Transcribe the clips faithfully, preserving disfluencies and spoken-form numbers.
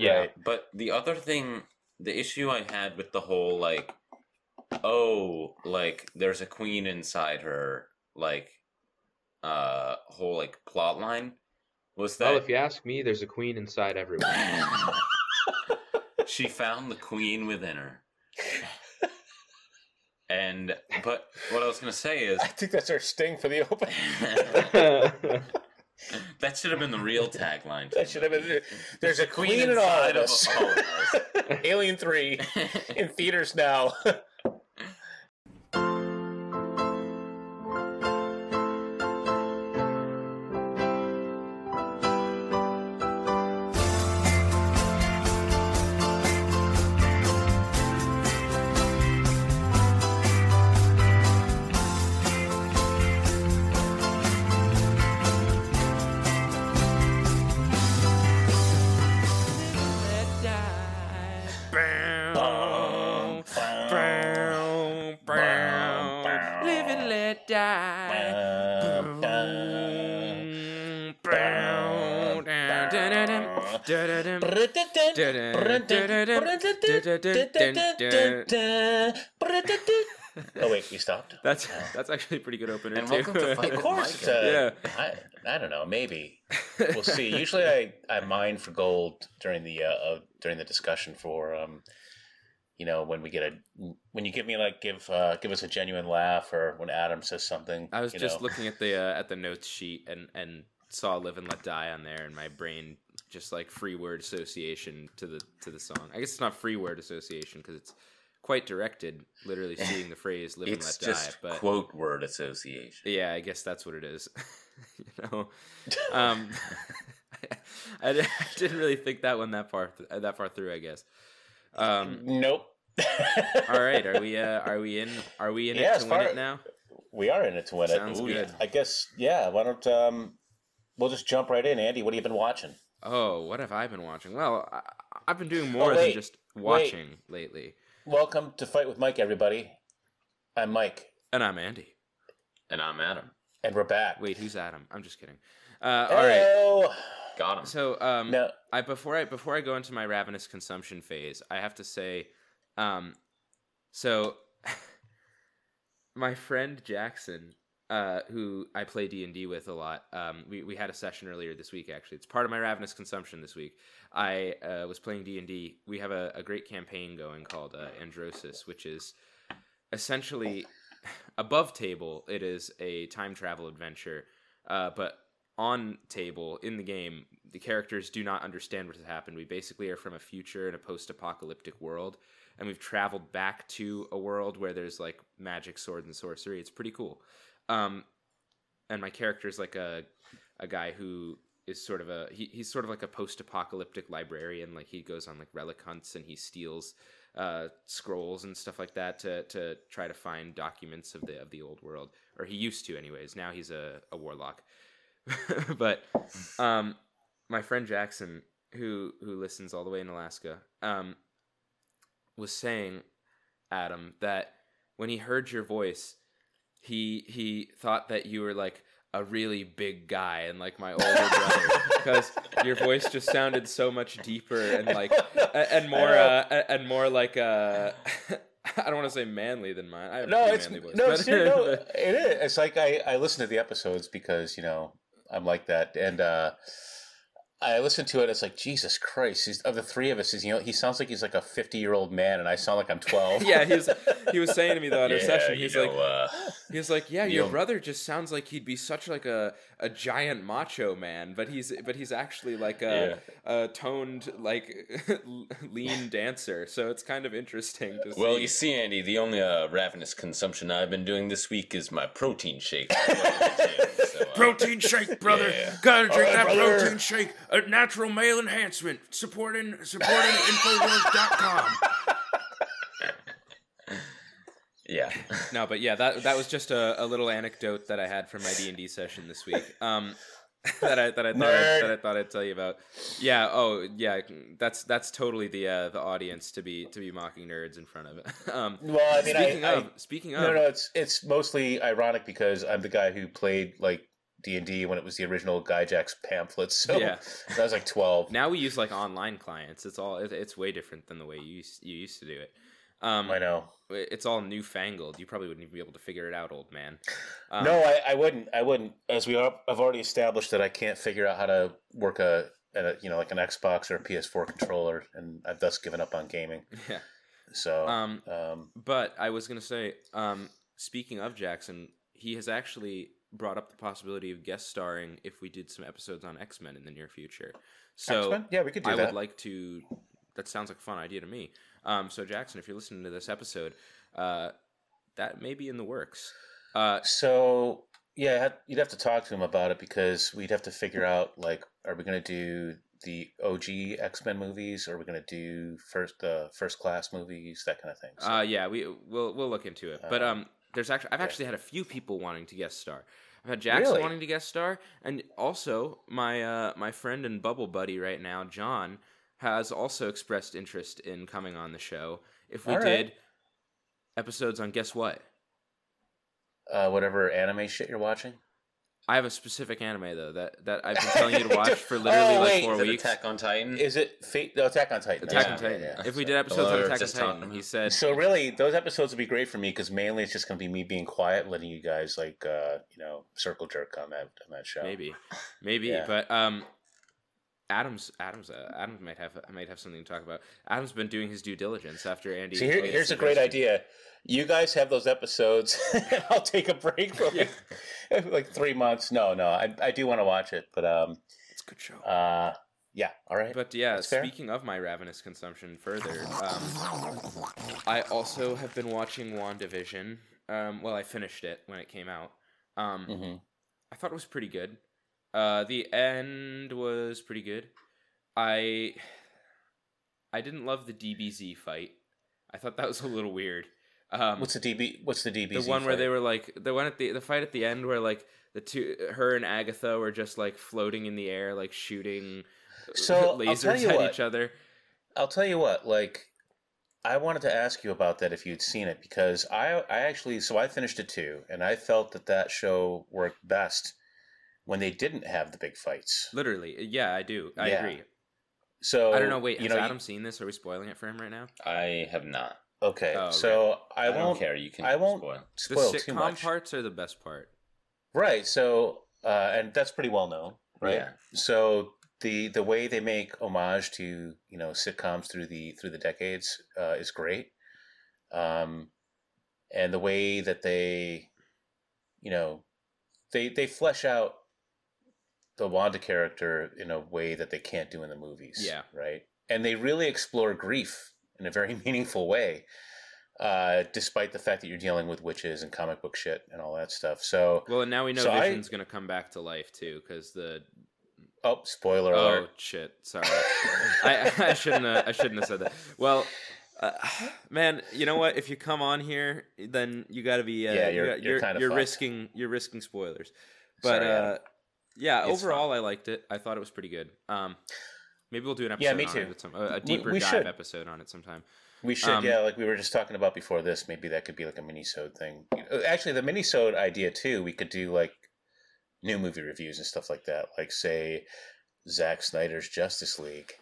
Yeah. Right? But the other thing, the issue I had with the whole, like, oh, like, there's a queen inside her, like, uh, whole, like, plot line was that... Well, if you ask me, there's a queen inside everyone. She found the queen within her. And, but what I was going to say is... I think that's our sting for the open. That should have been the real tagline. That should have been. There's, there's a queen, queen in all of us. All of us. Alien three in theaters now. Oh wait, you stopped. That's that's actually a pretty good opener. And welcome to Fight Of course, uh, yeah. I I don't know. Maybe we'll see. Usually, I, I mine for gold during the uh, uh during the discussion for um, you know, when we get a when you give me like give uh, give us a genuine laugh or when Adam says something. I was you just know. looking at the uh, at the notes sheet and and saw Live and Let Die on there, and my brain. Just like free word association to the to the song. I guess it's not free word association because it's quite directed, literally seeing the phrase "live and let die." It's just quote word association. Yeah, I guess that's what it is. You know, um, I, I didn't really think that one that far th- that far through. I guess. Um, nope. All right, are we uh, are we in are we in yeah, it to win it now? We are in it to win Sounds it. Ooh, good. I guess. Yeah. Why don't um, we'll just jump right in, Andy? What have you been watching? Oh, what have I been watching? Well, I, I've been doing more oh, wait, than just watching wait. lately. Welcome to Fight with Mike, everybody. I'm Mike. And I'm Andy. And I'm Adam. And we're back. Wait, who's Adam? I'm just kidding. Uh, all right. Got him. So, um, no. I before I before I go into my ravenous consumption phase, I have to say, um, so my friend Jackson. Uh, who I play D and D with a lot. Um, we, we had a session earlier this week, actually. It's part of my ravenous consumption this week. I uh, was playing D and D. We have a, a great campaign going called uh, Androsis, which is essentially above table. It is a time travel adventure, uh, but on table, in the game, the characters do not understand what has happened. We basically are from a future in a post-apocalyptic world, and we've traveled back to a world where there's like magic, swords, and sorcery. It's pretty cool. Um, and my character is like a, a guy who is sort of a, he, he's sort of like a post-apocalyptic librarian. Like he goes on like relic hunts and he steals, uh, scrolls and stuff like that to, to try to find documents of the, of the old world, or he used to anyways. Now he's a, a warlock, but, um, my friend Jackson, who, who listens all the way in Alaska, um, was saying, Adam, that when he heard your voice, He he thought that you were like a really big guy and like my older brother because your voice just sounded so much deeper and like and more uh, and more like uh, I don't want to say manly than mine. I have no, a it's manly voice, no, but, ser- no, it is. It's like I, I listen to the episodes because you know I'm like that and uh, I listen to it. It's like Jesus Christ. He's, of the three of us, is you know he sounds like he's like a fifty year old man and I sound like I'm twelve. yeah, he was he was saying to me though at our yeah, session, he's like. Know, uh... He was like, yeah, your brother just sounds like he'd be such like a, a giant macho man, but he's but he's actually like a, yeah. a toned like lean dancer. So it's kind of interesting. To well, see. You see, Andy, the only uh, ravenous consumption I've been doing this week is my protein shake. So, uh, protein shake, brother. Yeah. Gotta drink right, that brother. Protein shake. A natural male enhancement. Supporting supporting infowars dot com. Yeah. No, but yeah, that that was just a, a little anecdote that I had from my D and D session this week. Um, that I that I thought I, that I thought I'd tell you about. Yeah. Oh, yeah. That's that's totally the uh, the audience to be to be mocking nerds in front of it. Um, well, I mean, speaking I, of I, speaking of, no, no, it's it's mostly ironic because I'm the guy who played like D and D when it was the original Gyjack's pamphlets. So yeah. That was like twelve. Now we use like online clients. It's all it's way different than the way you used, you used to do it. Um, I know. It's all newfangled. You probably wouldn't even be able to figure it out, old man. Um, no, I, I wouldn't. I wouldn't. As we are, I've already established that I can't figure out how to work a, a you know like an Xbox or a P S four controller, and I've thus given up on gaming. Yeah. So. Um. um but I was gonna say, um, speaking of Jackson, he has actually brought up the possibility of guest starring if we did some episodes on X-Men in the near future. So X-Men? Yeah, we could do I that. I would like to. That sounds like a fun idea to me. Um, so Jackson, if you're listening to this episode, uh, that may be in the works. Uh, so yeah, you'd have to talk to him about it because we'd have to figure out like, are we going to do the O G X-Men movies, or are we going to do first the uh, first class movies, that kind of thing? So, uh, yeah, we we'll we'll look into it. Uh, but um, there's actually I've yeah. actually had a few people wanting to guest star. I've had Jackson really? wanting to guest star, and also my uh, my friend and bubble buddy right now, John, has also expressed interest in coming on the show if we right. did episodes on guess what? Uh, whatever anime shit you're watching. I have a specific anime though that, that I've been telling you to watch for literally oh, like wait. four is weeks. It Attack on Titan? Is it Fate? No, Attack on Titan. Attack yeah. on Titan. Yeah, yeah. If we did episodes Hello, on Attack on Titan, Titan, he said. So really, those episodes would be great for me because mainly it's just going to be me being quiet, letting you guys like uh, you know circle jerk on that on that show. Maybe, maybe, yeah. but um. Adam's Adam's uh, Adam might have might have something to talk about. Adam's been doing his due diligence after Andy. So here, here's a great idea. You guys have those episodes. And I'll take a break for yeah. like, like three months. No, no, I I do want to watch it, but um, it's a good show. Uh, yeah, all right. But yeah, That's speaking fair. of my ravenous consumption, further, um, I also have been watching WandaVision. Um, well, I finished it when it came out. Um, mm-hmm. I thought it was pretty good. Uh, the end was pretty good. I I didn't love the D B Z fight. I thought that was a little weird. Um, what's the D B? What's the D B Z? The one fight? Where they were like the one at the the fight at the end where like the two her and Agatha were just like floating in the air like shooting so, lasers at what, each other. I'll tell you what. Like I wanted to ask you about that if you'd seen it because I I actually so I finished it too and I felt that that show worked best when they didn't have the big fights. Literally. Yeah, I do. I yeah. agree. So I don't know. Wait, has you know, Adam you... seen this? Are we spoiling it for him right now? I have not. Okay. Oh, so right. I, I won't don't care. You can I won't spoil, spoil the too much. sitcom parts are the best part. Right. So, uh, and that's pretty well known, right? Yeah. So the, the way they make homage to, you know, sitcoms through the, through the decades, uh, is great. Um, and the way that they, you know, they, they flesh out the Wanda character in a way that they can't do in the movies. Yeah. Right. And they really explore grief in a very meaningful way, uh, despite the fact that you're dealing with witches and comic book shit and all that stuff. So, well, and now we know so Vision's I... going to come back to life too. Cause the, Oh, spoiler. Oh alert. shit. Sorry. I, I shouldn't have, I shouldn't have said that. Well, uh, man, you know what? If you come on here, then you gotta be, uh, yeah, you're, you got, you're, you're, kind of you're risking, you're risking spoilers, but, Sorry, uh, yeah, it's overall, fun. I liked it. I thought it was pretty good. Um, maybe we'll do an episode yeah, me too. on it. Some, a, a deeper we, we dive should. episode on it sometime. We should, um, yeah. Like we were just talking about before this. Maybe that could be like a mini-sode thing. Actually, the mini-sode idea, too, we could do like new movie reviews and stuff like that. Like, say, Zack Snyder's Justice League.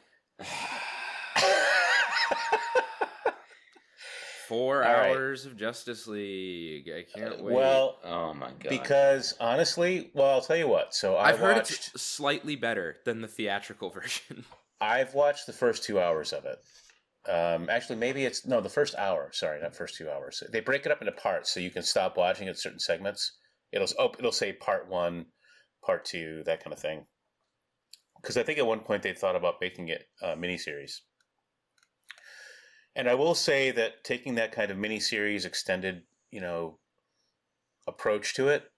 Four All hours right. of Justice League. I can't wait. Well, oh my god. Because honestly, well, I'll tell you what. So I I've watched, heard it's slightly better than the theatrical version. I've watched the first two hours of it. Um, actually, maybe it's no, the first hour. Sorry, not first two hours. They break it up into parts, so you can stop watching at certain segments. It'll oh, it'll say part one, part two, that kind of thing. Because I think at one point they thought about making it a miniseries. And I will say that taking that kind of miniseries extended, you know, approach to it,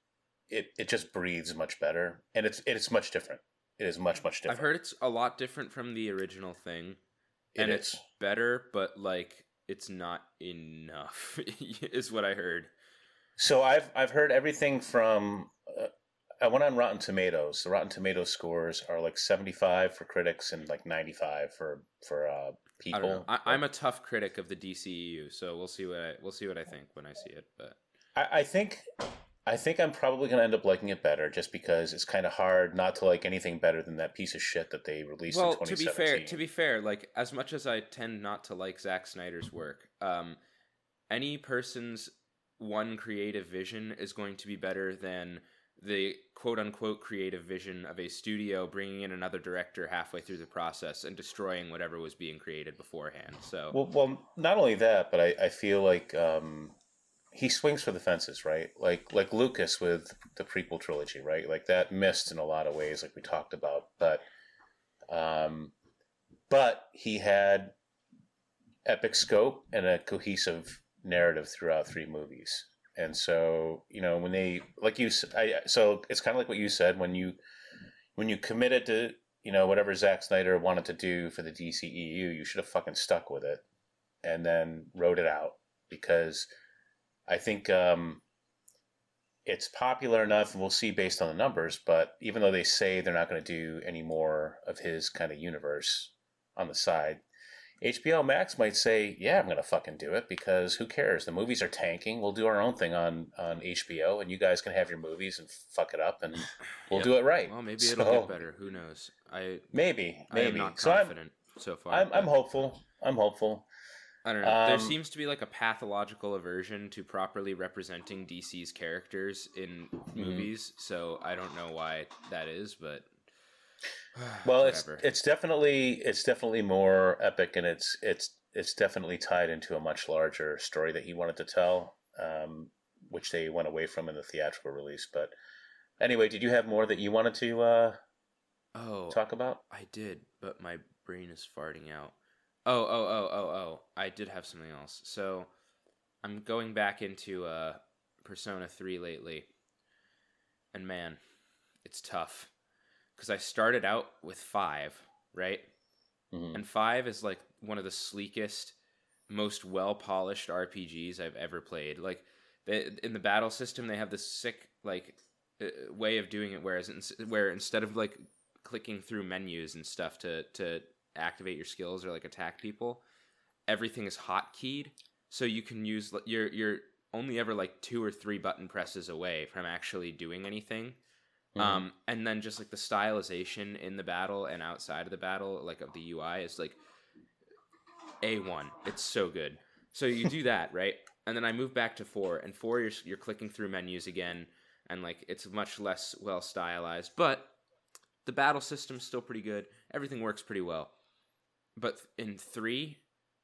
it, it just breathes much better. And it's it's much different. It is much, much different. I've heard it's a lot different from the original thing. And it it's better, but, like, it's not enough, is what I heard. So I've, I've heard everything from... Uh, I went on Rotten Tomatoes. The Rotten Tomatoes scores are, like, seventy-five for critics and, like, ninety-five for... for uh, people. I don't know. I, I'm a tough critic of the D C E U, so we'll see what I, we'll see what I think when I see it. But I, I think, I think I'm probably going to end up liking it better just because it's kind of hard not to like anything better than that piece of shit that they released well, in twenty seventeen. Well, to be fair, to be fair, like as much as I tend not to like Zack Snyder's work, um, any person's one creative vision is going to be better than the quote-unquote creative vision of a studio bringing in another director halfway through the process and destroying whatever was being created beforehand. So, Well, well not only that, but I, I feel like... Um, he swings for the fences, right? Like like Lucas with the prequel trilogy, right? Like that missed in a lot of ways, like we talked about. But um, but he had epic scope and a cohesive narrative throughout three movies. And so, you know, when they like you, I, so it's kind of like what you said when you when you committed to, you know, whatever Zack Snyder wanted to do for the D C E U, you should have fucking stuck with it and then wrote it out because. I think um, it's popular enough, and we'll see based on the numbers, but even though they say they're not going to do any more of his kind of universe on the side, H B O Max might say, yeah, I'm going to fucking do it because who cares? The movies are tanking. We'll do our own thing on, on H B O, and you guys can have your movies and fuck it up, and we'll yep. do it right. Well, maybe so, it'll get better. Who knows? I Maybe. maybe. I am not confident so, so far. I'm, I'm hopeful. I'm hopeful. I don't know. Um, there seems to be like a pathological aversion to properly representing D C's characters in mm-hmm. movies, so I don't know why that is, but well, whatever. it's it's definitely it's definitely more epic, and it's it's it's definitely tied into a much larger story that he wanted to tell, um, which they went away from in the theatrical release. But anyway, did you have more that you wanted to uh, oh talk about? I did, but my brain is farting out. Oh, oh, oh, oh, oh. I did have something else. So I'm going back into uh, Persona three lately. And man, it's tough. Because I started out with five, right? Mm-hmm. And five is like one of the sleekest, most well-polished R P Gs I've ever played. Like they, in the battle system, they have this sick like uh, way of doing it whereas in, where instead of like clicking through menus and stuff to... to activate your skills or like attack people, everything is hotkeyed, so you can use you're you're only ever like two or three button presses away from actually doing anything. Mm-hmm. Um and then just like the stylization in the battle and outside of the battle, like of the U I, is like A one. It's so good. So you do that, right? And then I move back to four, and four you're you're clicking through menus again, and like it's much less well stylized, but the battle system's still pretty good. Everything works pretty well. But in three,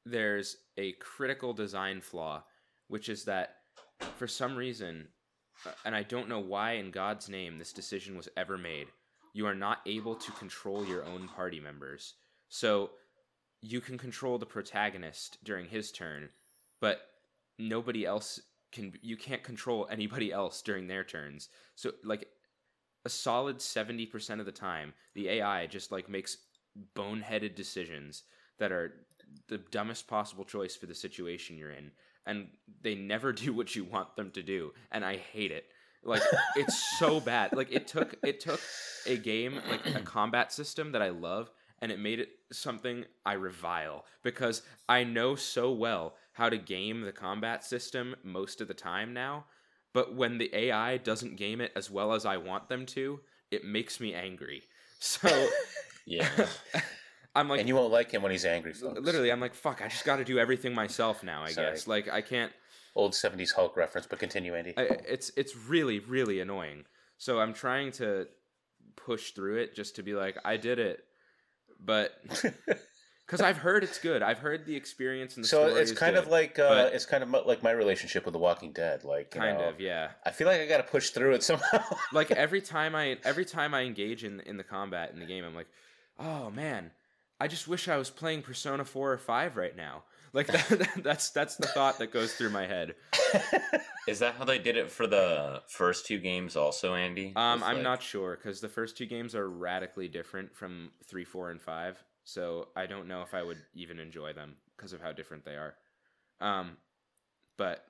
there's a critical design flaw, which is that for some reason, and I don't know why in God's name this decision was ever made, you are not able to control your own party members. So you can control the protagonist during his turn, but nobody else can, you can't control anybody else during their turns. So like a solid seventy percent of the time, the A I just like makes boneheaded decisions that are the dumbest possible choice for the situation you're in, and they never do what you want them to do, and I hate it. Like it's so bad. Like it took it took a game, like a combat system that I love, and it made it something I revile, because I know so well how to game the combat system most of the time now, but when the A I doesn't game it as well as I want them to, it makes me angry. So yeah, I'm like, and you won't like him when he's angry, folks. Literally, I'm like, fuck, I just got to do everything myself now, I Sorry. guess. Like, I can't. Old seventies Hulk reference, but continue, Andy. I, it's it's really, really annoying. So I'm trying to push through it just to be like, I did it. But because I've heard it's good. I've heard the experience and the so story it's kind good, of like uh, it's kind of like my relationship with The Walking Dead. Like you kind know, of, yeah. I feel like I got to push through it somehow. Like every time I every time I engage in in the combat in the game, I'm like, oh man, I just wish I was playing Persona four or five right now. Like that, that, that's that's the thought that goes through my head. Is that how they did it for the first two games also, Andy? Um, I'm like... not sure, because the first two games are radically different from three, four, and five. So I don't know if I would even enjoy them because of how different they are. Um, but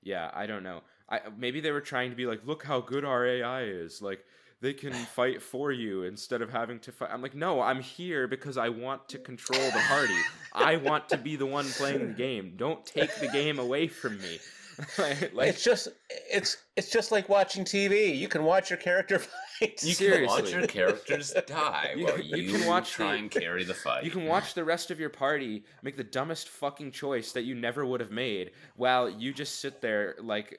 yeah, I don't know. I maybe they were trying to be like, look how good our A I is. Like they can fight for you instead of having to fight. I'm like, no, I'm here because I want to control the party. I want to be the one playing the game. Don't take the game away from me. like, like, it's just it's it's just like watching T V. You can watch your character fight. You can watch your characters die while you, you can watch try the, and carry the fight. You can watch the rest of your party make the dumbest fucking choice that you never would have made while you just sit there like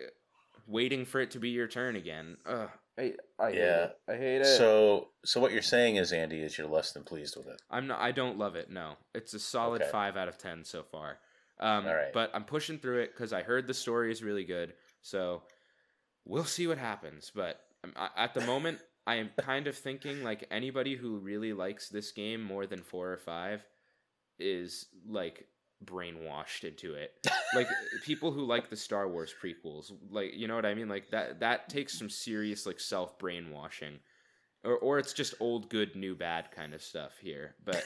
waiting for it to be your turn again. Ugh. I, I yeah. hate it. I hate it. So, so what you're saying is, Andy, is you're less than pleased with it. I'm not. I don't love it. No, it's a solid okay. five out of ten so far. Um, All right. But I'm pushing through it because I heard the story is really good. So we'll see what happens. But I, at the moment, I am kind of thinking like anybody who really likes this game more than four or five is like brainwashed into it. Like people who like the Star Wars prequels, like, you know what I mean? Like that that takes some serious like self brainwashing, or or it's just old good new bad kind of stuff here. But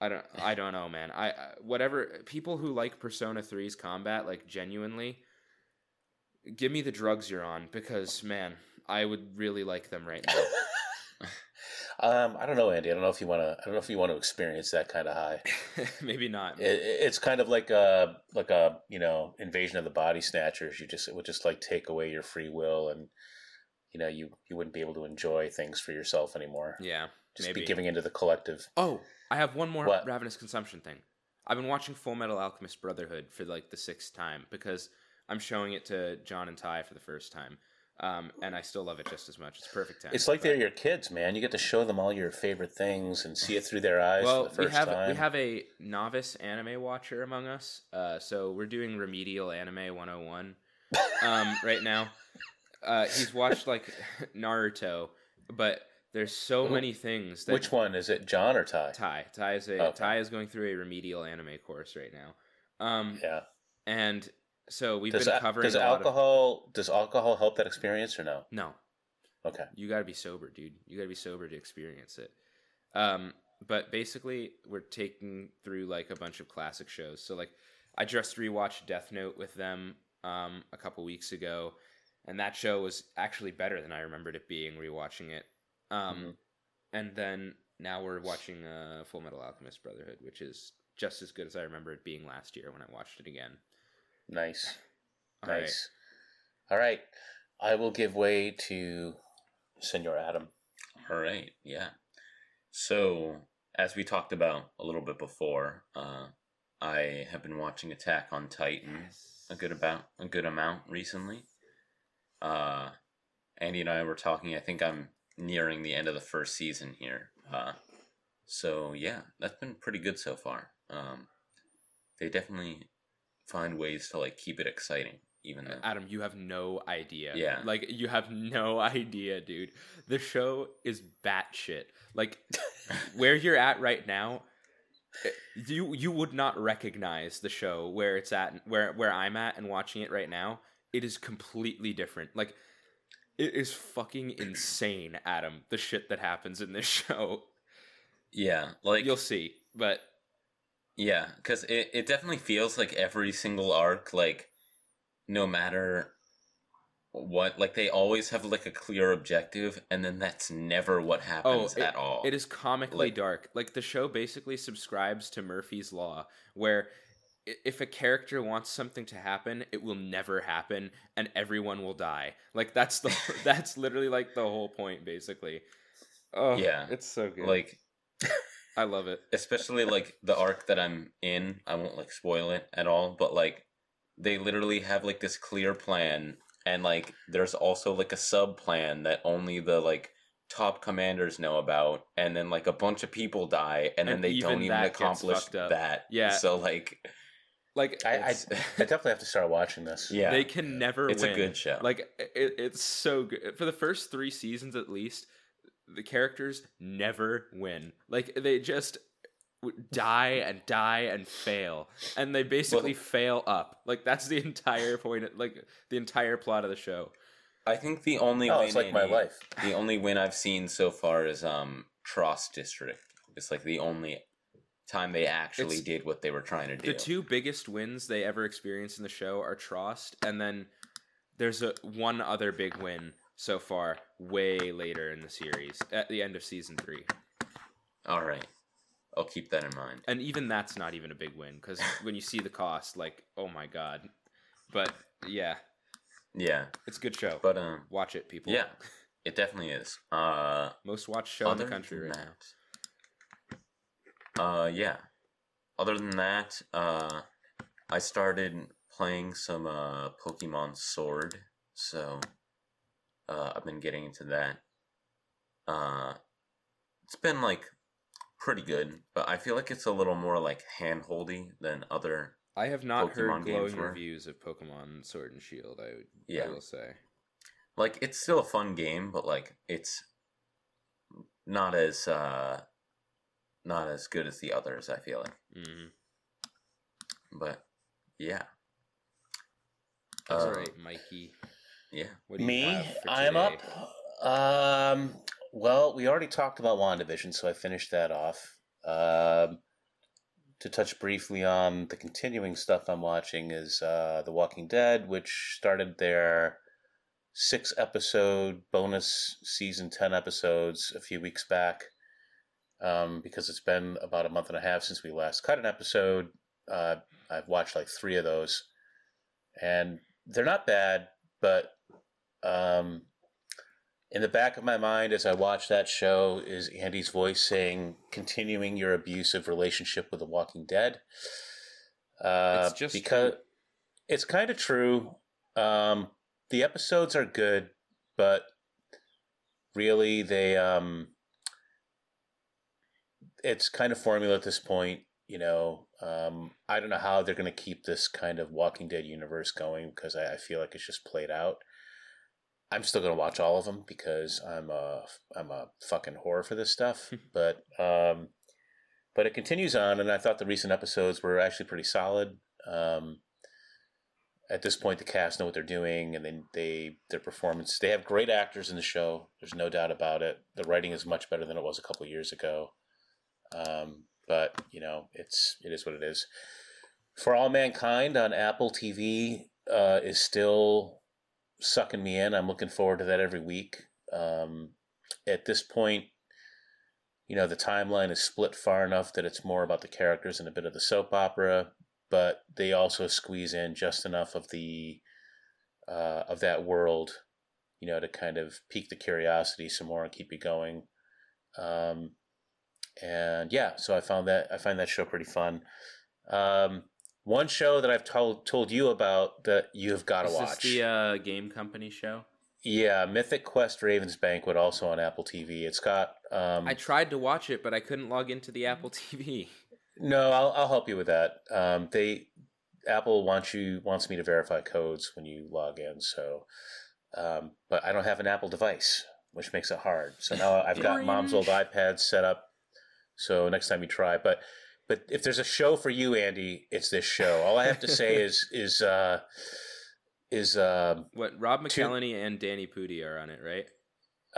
I don't I don't know, man. I, I whatever people who like Persona three's combat, like genuinely, give me the drugs you're on, because man, I would really like them right now. Um, I don't know, Andy. I don't know if you want to. I don't know if you want to experience that kind of high. Maybe not. It, it's kind of like a like a you know Invasion of the Body Snatchers. You just it would just like take away your free will, and you know you, you wouldn't be able to enjoy things for yourself anymore. Yeah, just maybe. Be giving into the collective. Oh, I have one more what? ravenous consumption thing. I've been watching Fullmetal Alchemist Brotherhood for like the sixth time because I'm showing it to John and Ty for the first time. Um, and I still love it just as much. It's perfect time. It's like but... they're your kids, man. You get to show them all your favorite things and see it through their eyes well, for the first we have, time. We have a novice anime watcher among us, uh, so we're doing Remedial Anime one oh one um, right now. Uh, he's watched, like, Naruto, but there's so many things. That Which one? Is it John or Ty? Ty. Ty is, a, okay. Ty is going through a Remedial Anime course right now. Um, yeah. And... So we've does, been covering does a lot alcohol. Of... Does alcohol help that experience or no? No. Okay. You got to be sober, dude. You got to be sober to experience it. Um, but basically, we're taking through like a bunch of classic shows. So like, I just rewatched Death Note with them um, a couple weeks ago, and that show was actually better than I remembered it being. Rewatching it, um, mm-hmm. and then now we're watching uh, Full Metal Alchemist Brotherhood, which is just as good as I remember it being last year when I watched it again. Nice. All nice. Right. All right. I will give way to Senor Adam. All right. Yeah. So, as we talked about a little bit before, uh, I have been watching Attack on Titan yes. a good about a good amount recently. Uh, Andy and I were talking. I think I'm nearing the end of the first season here. Uh, so, yeah, that's been pretty good so far. Um, they definitely... find ways to like keep it exciting, even though Adam, you have no idea. Yeah, like you have no idea, dude. The show is batshit. Like where you're at right now, you you would not recognize the show where it's at, where where I'm at, and watching it right now. It is completely different. Like it is fucking insane, Adam. The shit that happens in this show. Yeah, like you'll see, but. Yeah, because it, it definitely feels like every single arc, like, no matter what, like, they always have, like, a clear objective, and then that's never what happens oh, it, at all. It is comically like, dark. Like, the show basically subscribes to Murphy's Law, where if a character wants something to happen, it will never happen, and everyone will die. Like, that's the that's literally, like, the whole point, basically. Oh, yeah. It's so good. Like... I love it. Especially, like, the arc that I'm in. I won't, like, spoil it at all. But, like, they literally have, like, this clear plan. And, like, there's also, like, a sub-plan that only the, like, top commanders know about. And then, like, a bunch of people die. And, and then they even don't even accomplish that. Yeah. So, like... Like I, I, I definitely have to start watching this. Yeah. They can never it's win. It's a good show. Like, it, it's so good. For the first three seasons, at least... the characters never win. Like, they just die and die and fail. And they basically well, fail up. Like, that's the entire point, of, like, the entire plot of the show. I think the only oh, win... it's like my life. The only win I've seen so far is um, Tross District. It's, like, the only time they actually it's, did what they were trying to do. The two biggest wins they ever experienced in the show are Tross, and then there's a one other big win... so far, way later in the series, at the end of season three. All right. I'll keep that in mind. And even that's not even a big win, because when you see the cost, like, oh my god. But yeah, yeah, it's a good show. But um, watch it, people. Yeah, it definitely is. Uh, most watched show in the country right that, now. Uh, yeah. Other than that, uh, I started playing some uh Pokemon Sword, so uh, I've been getting into that. Uh, it's been like pretty good, but I feel like it's a little more like hand-holdy than other. I have not Pokemon heard glowing reviews of Pokemon Sword and Shield, I, would, yeah. I will say. Like, it's still a fun game, but, like, it's not as, uh, not as good as the others, I feel like. Mm-hmm. But, yeah. That's uh, all right, Mikey. Yeah. What do you Me? Have for today? I'm up. Um, well, we already talked about WandaVision, so I finished that off. Um... To touch briefly on the continuing stuff I'm watching is uh, The Walking Dead, which started their six-episode bonus season ten episodes a few weeks back, um, because it's been about a month and a half since we last cut an episode. Uh, I've watched like three of those, and they're not bad, but um, in the back of my mind as I watch that show is Andy's voice saying, continuing your abusive relationship with The Walking Dead. Uh, it's just because true. It's kind of true. Um, the episodes are good, but really they, um, it's kind of formula at this point, you know, um, I don't know how they're going to keep this kind of Walking Dead universe going, because I, I feel like it's just played out. I'm still going to watch all of them because I'm a, I'm a fucking whore for this stuff, but um, but it continues on, and I thought the recent episodes were actually pretty solid. Um, at this point, the cast know what they're doing, and they, they their performance, they have great actors in the show. There's no doubt about it. The writing is much better than it was a couple years ago, um, but you know, it's it is what it is. For All Mankind on Apple T V uh, is still sucking me in. I'm looking forward to that every week. Um, at this point, you know, the timeline is split far enough that it's more about the characters and a bit of the soap opera, but they also squeeze in just enough of the uh, of that world, you know, to kind of pique the curiosity some more and keep you going. Um, and yeah, so I found that I find that show pretty fun. Um, One show that I've told told you about that you have got to watch. Is this the uh, game company show? Yeah, Mythic Quest Raven's Banquet, also on Apple T V. It's got... Um, I tried to watch it, but I couldn't log into the Apple T V. No, I'll, I'll help you with that. Um, they Apple wants you wants me to verify codes when you log in, so... Um, but I don't have an Apple device, which makes it hard. So now I've got Mom's old iPad set up, so next time you try, but... But if there's a show for you, Andy, it's this show. All I have to say is is uh, is uh, what Rob McElhenney two... and Danny Pudi are on it, right?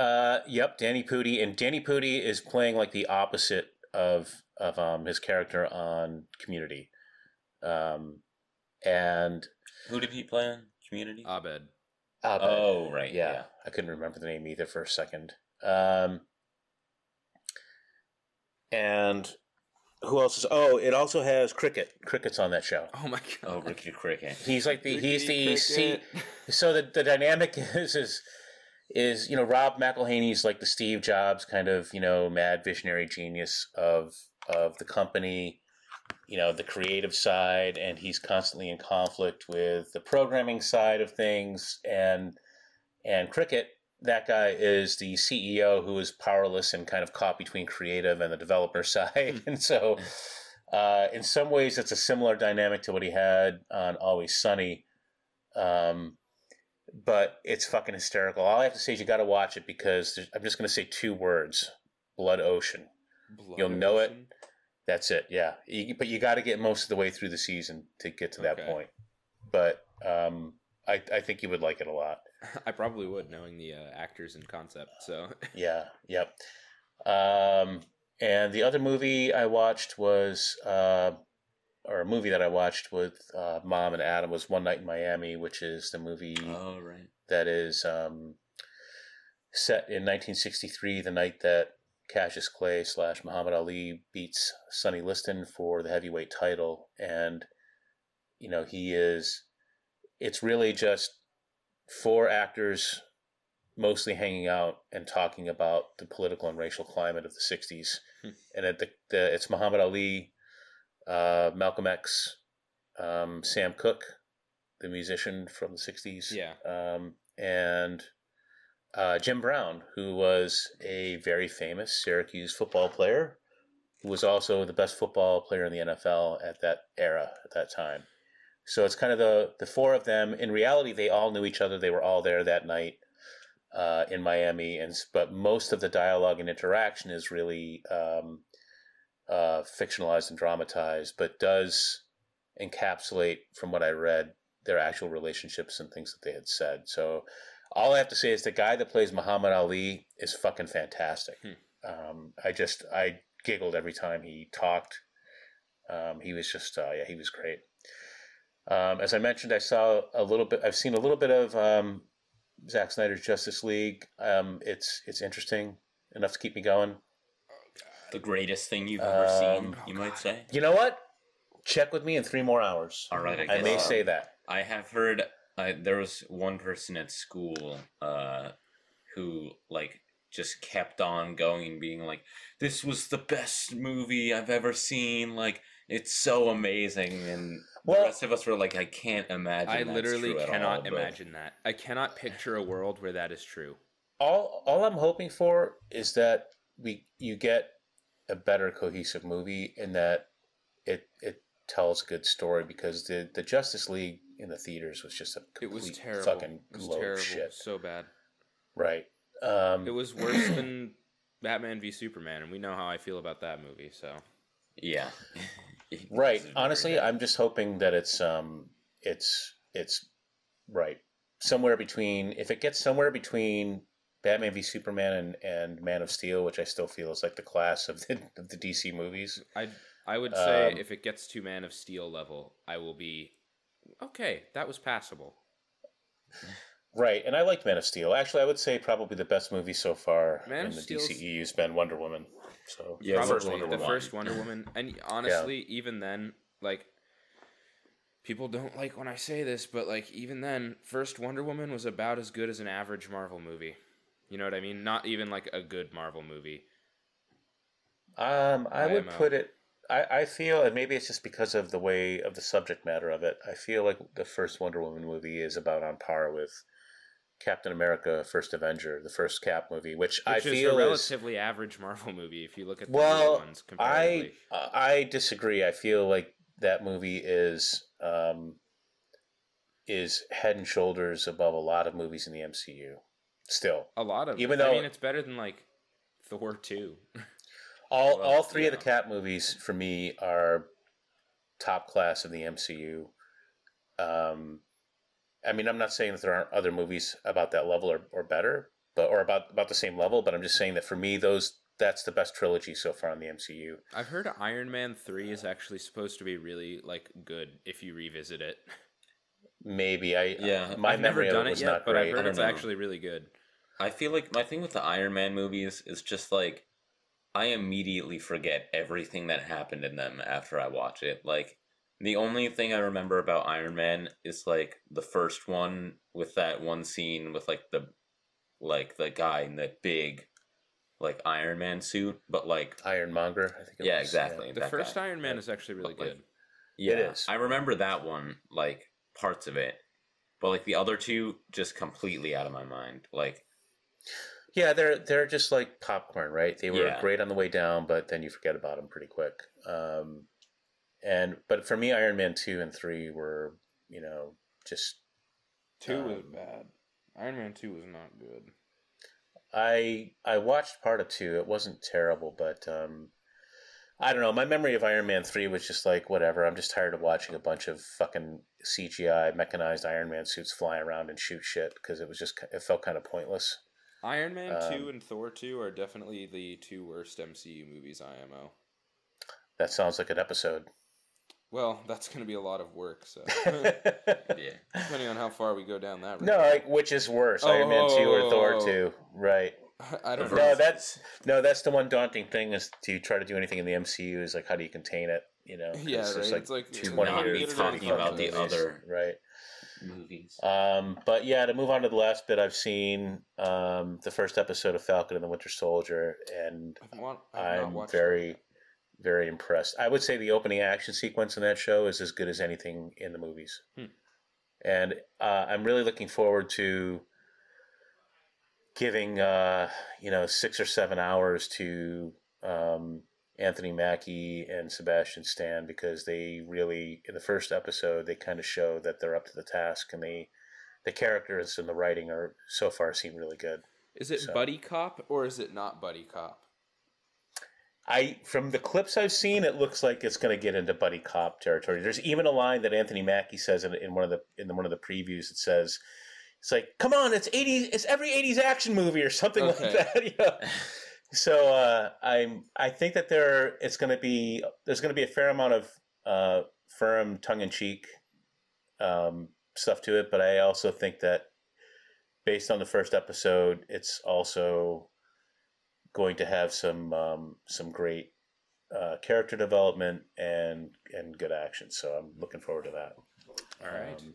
Uh, yep, Danny Pudi, and Danny Pudi is playing like the opposite of of um, his character on Community. Um, and who did he play on Community? Abed. Abed. Oh, right. Yeah. yeah, I couldn't remember the name either for a second. Um, and. Who else is? Oh, it also has Cricket. Cricket's on that show. Oh my god! Oh, Ricky Cricket. He's like the Ricky he's the C, so the the dynamic is is is you know, Rob McElhenney's like the Steve Jobs kind of, you know, mad visionary genius of of the company, you know, the creative side, and he's constantly in conflict with the programming side of things, and and Cricket. That guy is the C E O who is powerless and kind of caught between creative and the developer side. And so uh, in some ways, it's a similar dynamic to what he had on Always Sunny. Um, but it's fucking hysterical. All I have to say is you got to watch it, because I'm just going to say two words. Blood Ocean. Blood You'll know ocean? It. That's it. Yeah. You, but you got to get most of the way through the season to get to okay. that point. But um, I, I think you would like it a lot. I probably would, knowing the uh, actors and concept. So yeah, yep. Um, and the other movie I watched was, uh, or a movie that I watched with uh, Mom and Adam was One Night in Miami, which is the movie oh, right. that is um, set in nineteen sixty-three, the night that Cassius Clay slash Muhammad Ali beats Sonny Liston for the heavyweight title, and you know he is. it's really just four actors mostly hanging out and talking about the political and racial climate of the sixties. Hmm. And at the, the it's Muhammad Ali, uh, Malcolm X, um, Sam Cooke, the musician from the sixties. Yeah. Um, and uh, Jim Brown, who was a very famous Syracuse football player, who was also the best football player in the N F L at that era, at that time. So it's kind of the, the four of them. In reality, they all knew each other. They were all there that night uh, in Miami. And but most of the dialogue and interaction is really um, uh, fictionalized and dramatized, but does encapsulate, from what I read, their actual relationships and things that they had said. So all I have to say is the guy that plays Muhammad Ali is fucking fantastic. Hmm. Um, I just, I giggled every time he talked. Um, he was just, uh, yeah, he was great. Um, as I mentioned, I saw a little bit, I've seen a little bit of um, Zack Snyder's Justice League. Um, it's it's interesting enough to keep me going. The greatest thing you've ever um, seen, you oh, might God. say. You know what? Check with me in three more hours. All right, I, guess. I may uh, say that. I have heard, uh, there was one person at school uh, who, like, just kept on going, being like, this was the best movie I've ever seen, like, it's so amazing, and well, the rest of us were like, I can't imagine I that's literally true cannot all, imagine but... that. I cannot picture a world where that is true. All all I'm hoping for is that we you get a better cohesive movie and that it it tells a good story, because the, the Justice League in the theaters was just a complete it was terrible. fucking it was load terrible. shit. So bad. Right. Um, it was worse than Batman v Superman, and we know how I feel about that movie, so... Yeah. Right. Honestly, bad. I'm just hoping that it's, um, it's, it's, right, somewhere between... If it gets somewhere between Batman v Superman and, and Man of Steel, which I still feel is like the class of the, of the D C movies... I I would say um, if it gets to Man of Steel level, I will be, okay, that was passable. Right, and I liked Man of Steel. Actually, I would say probably the best movie so far Man in the Steel's... D C E U has been Wonder Woman. So yeah, probably first Wonder the Woman. first Wonder Woman. And honestly, yeah. even then, like, people don't like when I say this, but like even then, first Wonder Woman was about as good as an average Marvel movie. You know what I mean? Not even like a good Marvel movie. Um, I IMO. would put it. I, I feel, and maybe it's just because of the way of the subject matter of it. I feel like the first Wonder Woman movie is about on par with Captain America, First Avenger, the first Cap movie, which, which I is feel a relatively is, average Marvel movie if you look at the well, other ones comparatively. I, I disagree. I feel like that movie is um, is head and shoulders above a lot of movies in the M C U. Still. A lot of Even though I mean, it's better than like Thor two. all well, all three yeah. of the Cap movies, for me, are top class of the M C U. Um I mean, I'm not saying that there aren't other movies about that level or, or better, but or about, about the same level, but I'm just saying that for me, those that's the best trilogy so far in the M C U. I've heard Iron Man three is actually supposed to be really like good if you revisit it. Maybe. I yeah. Uh, my I've memory never done of it was it yet, not but great. I've heard it's know. actually really good. I feel like my thing with the Iron Man movies is just like I immediately forget everything that happened in them after I watch it. Like, the only thing I remember about Iron Man is, like, the first one with that one scene with, like, the like the guy in the big, like, Iron Man suit, but, like... Ironmonger, I think it yeah, was. Exactly, yeah, exactly. The first guy. Iron Man that, is actually really but, good. Like, yeah, it is. I remember that one, like, parts of it, but, like, the other two just completely out of my mind. Like... Yeah, they're they're just, like, popcorn, right? They were yeah. great on the way down, but then you forget about them pretty quick. Um... And but for me, Iron Man two and three were, you know, just two um, was bad. Iron Man two was not good. I I watched part of two. It wasn't terrible, but um, I don't know. My memory of Iron Man three was just like whatever. I'm just tired of watching a bunch of fucking C G I mechanized Iron Man suits fly around and shoot shit because it was just it felt kind of pointless. Iron Man um, two and Thor two are definitely the two worst M C U movies, I M O. That sounds like an episode. Well, that's going to be a lot of work, so... yeah. Depending on how far we go down that road. No, like, which is worse, oh, Iron Man two or Thor two, right. I don't know. No, that's, no, that's the one daunting thing is to try to do anything in the M C U is, like, how do you contain it, you know? Yeah, right. It's like... It's like, it's like now you're talking about the other... Right. movies. Um, but yeah, to move on to the last bit, I've seen um, the first episode of Falcon and the Winter Soldier, and I've not, I've I'm not very, that. very impressed. I would say the opening action sequence in that show is as good as anything in the movies. Hmm. And uh, I'm really looking forward to giving, uh, you know, six or seven hours to um, Anthony Mackie and Sebastian Stan, because they really, in the first episode, they kind of show that they're up to the task, and they, the characters and the writing are so far seem really good. Is it so. buddy cop or is it not buddy cop? I from the clips I've seen, it looks like it's going to get into buddy cop territory. There's even a line that Anthony Mackie says in, in one of the in the, one of the previews. It says, "It's like, come on, it's eighties, it's every eighties action movie or something okay. like that." You know? So uh, I'm I think that there it's going to be there's going to be a fair amount of uh, firm tongue in cheek um, stuff to it, but I also think that based on the first episode, it's also going to have some um, some great uh, character development and and good action, so I'm looking forward to that. All right, um,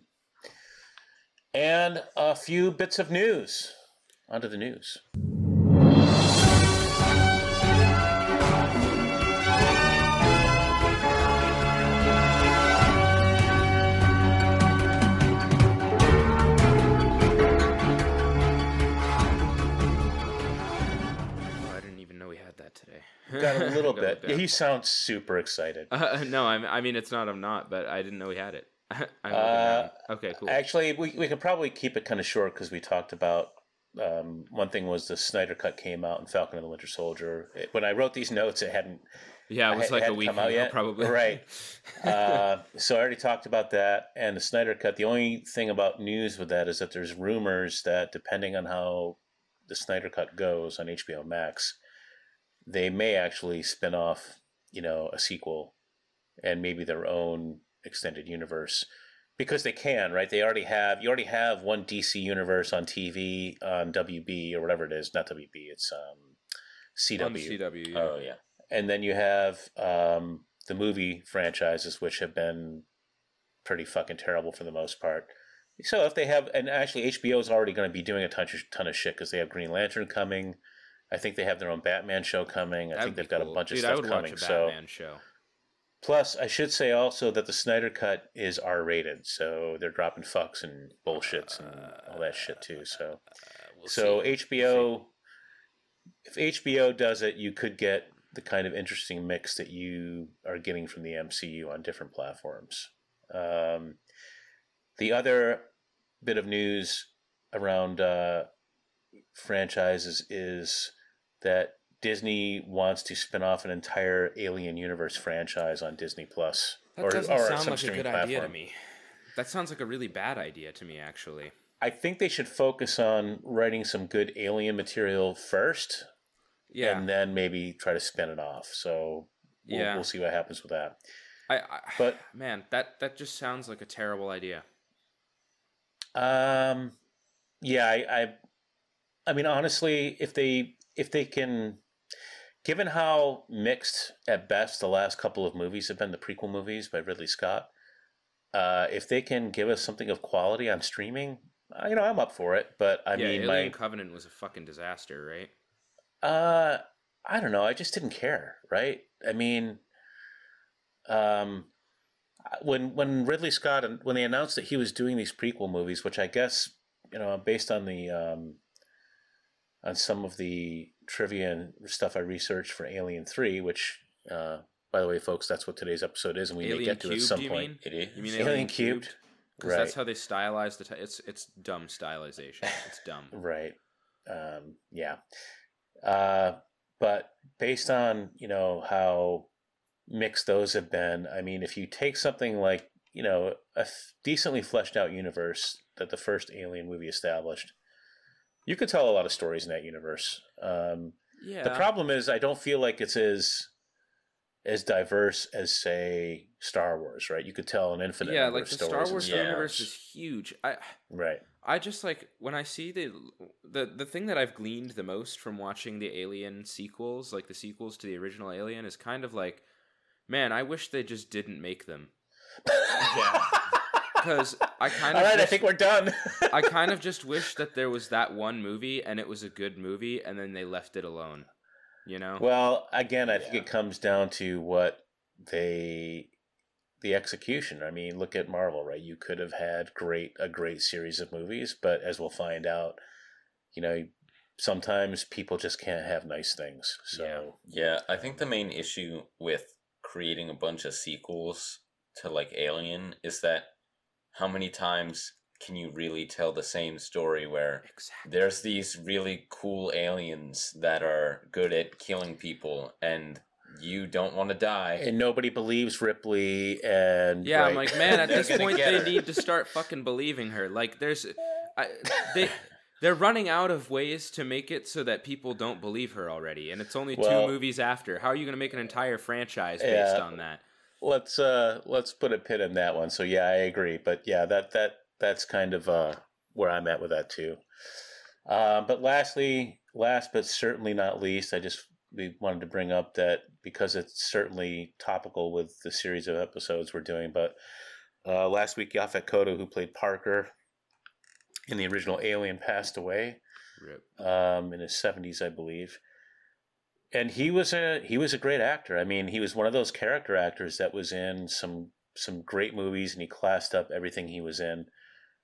and a few bits of news. Onto the news. Got a little bit. Yeah, you sound super excited. Uh, no, I'm, I mean, it's not I'm not, but I didn't know we had it. I'm uh, okay, cool. Actually, we we could probably keep it kind of short because we talked about um, one thing was the Snyder Cut came out in Falcon and the Winter Soldier. It, when I wrote these notes, it hadn't Yeah, it was I, like a week ago, probably. Right. uh, so I already talked about that. And the Snyder Cut, the only thing about news with that is that there's rumors that depending on how the Snyder Cut goes on H B O Max, they may actually spin off, you know, a sequel and maybe their own extended universe because they can, right? They already have, you already have one D C universe on T V, on W B or whatever it is, not W B, it's um, C W. On C W, yeah. Oh, yeah. And then you have um, the movie franchises, which have been pretty fucking terrible for the most part. So if they have, and actually H B O is already going to be doing a ton of, ton of shit because they have Green Lantern coming. I think they have their own Batman show coming. I That'd think they've cool. got a bunch Dude, of stuff I would coming. Watch a Batman so, show. Plus, I should say also that the Snyder Cut is R-rated, so they're dropping fucks and bullshits and uh, all that shit too. So, uh, we'll so see. H B O, we'll if H B O does it, you could get the kind of interesting mix that you are getting from the M C U on different platforms. Um, the other bit of news around uh, franchises is that Disney wants to spin off an entire Alien Universe franchise on Disney Plus. That or, doesn't or sound like a good platform. idea to me. That sounds like a really bad idea to me, actually. I think they should focus on writing some good Alien material first, yeah, and then maybe try to spin it off. So we'll, yeah. we'll see what happens with that. I, I but man, that that just sounds like a terrible idea. Um, yeah, I. I I mean, honestly, if they if they can, given how mixed at best the last couple of movies have been, the prequel movies by Ridley Scott, uh, if they can give us something of quality on streaming, you know, I'm up for it. But I yeah, mean, Alien my, Covenant was a fucking disaster, right? Uh, I don't know. I just didn't care, right? I mean, um, when when Ridley Scott when they announced that he was doing these prequel movies, which I guess you know, based on the um, on some of the trivia and stuff I researched for Alien three, which, uh, by the way, folks, that's what today's episode is, and we Alien may get to Cubed, it at some you point. Mean? It is. You mean Alien, Alien Cubed? Because right. that's how they stylize the... T- it's it's dumb stylization. It's dumb. right. Um, yeah. Uh, but based on, you know, how mixed those have been, I mean, if you take something like, you know, a f- decently fleshed out universe that the first Alien movie established, you could tell a lot of stories in that universe. Um, yeah. The problem is I don't feel like it's as as diverse as, say, Star Wars, right? You could tell an infinite yeah, number like of stories. Yeah, like the Star Wars universe is huge. I, right. I just, like, when I see the, the... The thing that I've gleaned the most from watching the Alien sequels, like the sequels to the original Alien, is kind of like, man, I wish they just didn't make them. yeah. because I kind of all right, just, I think we're done. I kind of just wish that there was that one movie and it was a good movie, and then they left it alone. You know. Well, again, I think yeah. it comes down to what they, the execution. I mean, look at Marvel, right? You could have had great a great series of movies, but as we'll find out, you know, sometimes people just can't have nice things. So yeah, yeah I think the main issue with creating a bunch of sequels to like Alien is that how many times can you really tell the same story where exactly. there's these really cool aliens that are good at killing people and you don't want to die and nobody believes Ripley and yeah right. I'm like, man, at this point they her. Need to start fucking believing her. Like there's I, they they're running out of ways to make it so that people don't believe her already, and it's only well, two movies after. How are you going to make an entire franchise yeah. based on that? Let's uh, let's put a pin in that one. So yeah, I agree. But yeah, that that that's kind of uh, where I'm at with that too. Um, but lastly, last but certainly not least, I just we wanted to bring up that because it's certainly topical with the series of episodes we're doing. But uh, last week, Yaphet Kotto, who played Parker in the original Alien, passed away. Rip. Um, in his seventies, I believe. And he was a he was a great actor. I mean, he was one of those character actors that was in some some great movies, and he classed up everything he was in.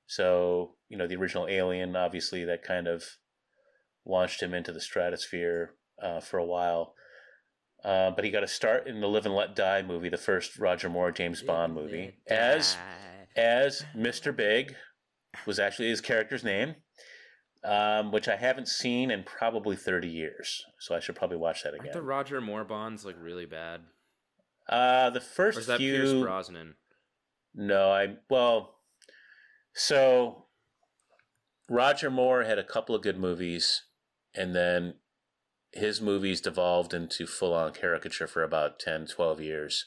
So, you know, the original Alien, obviously, that kind of launched him into the stratosphere uh, for a while. Uh, but he got a start in the Live and Let Die movie, the first Roger Moore James Bond movie, as as Mister Big was actually his character's name. Um, which I haven't seen in probably thirty years, so I should probably watch that again. Aren't the Roger Moore Bonds like really bad? Uh, the first or is that few. Pierce Brosnan? No, I well, so Roger Moore had a couple of good movies, and then his movies devolved into full-on caricature for about ten, twelve years,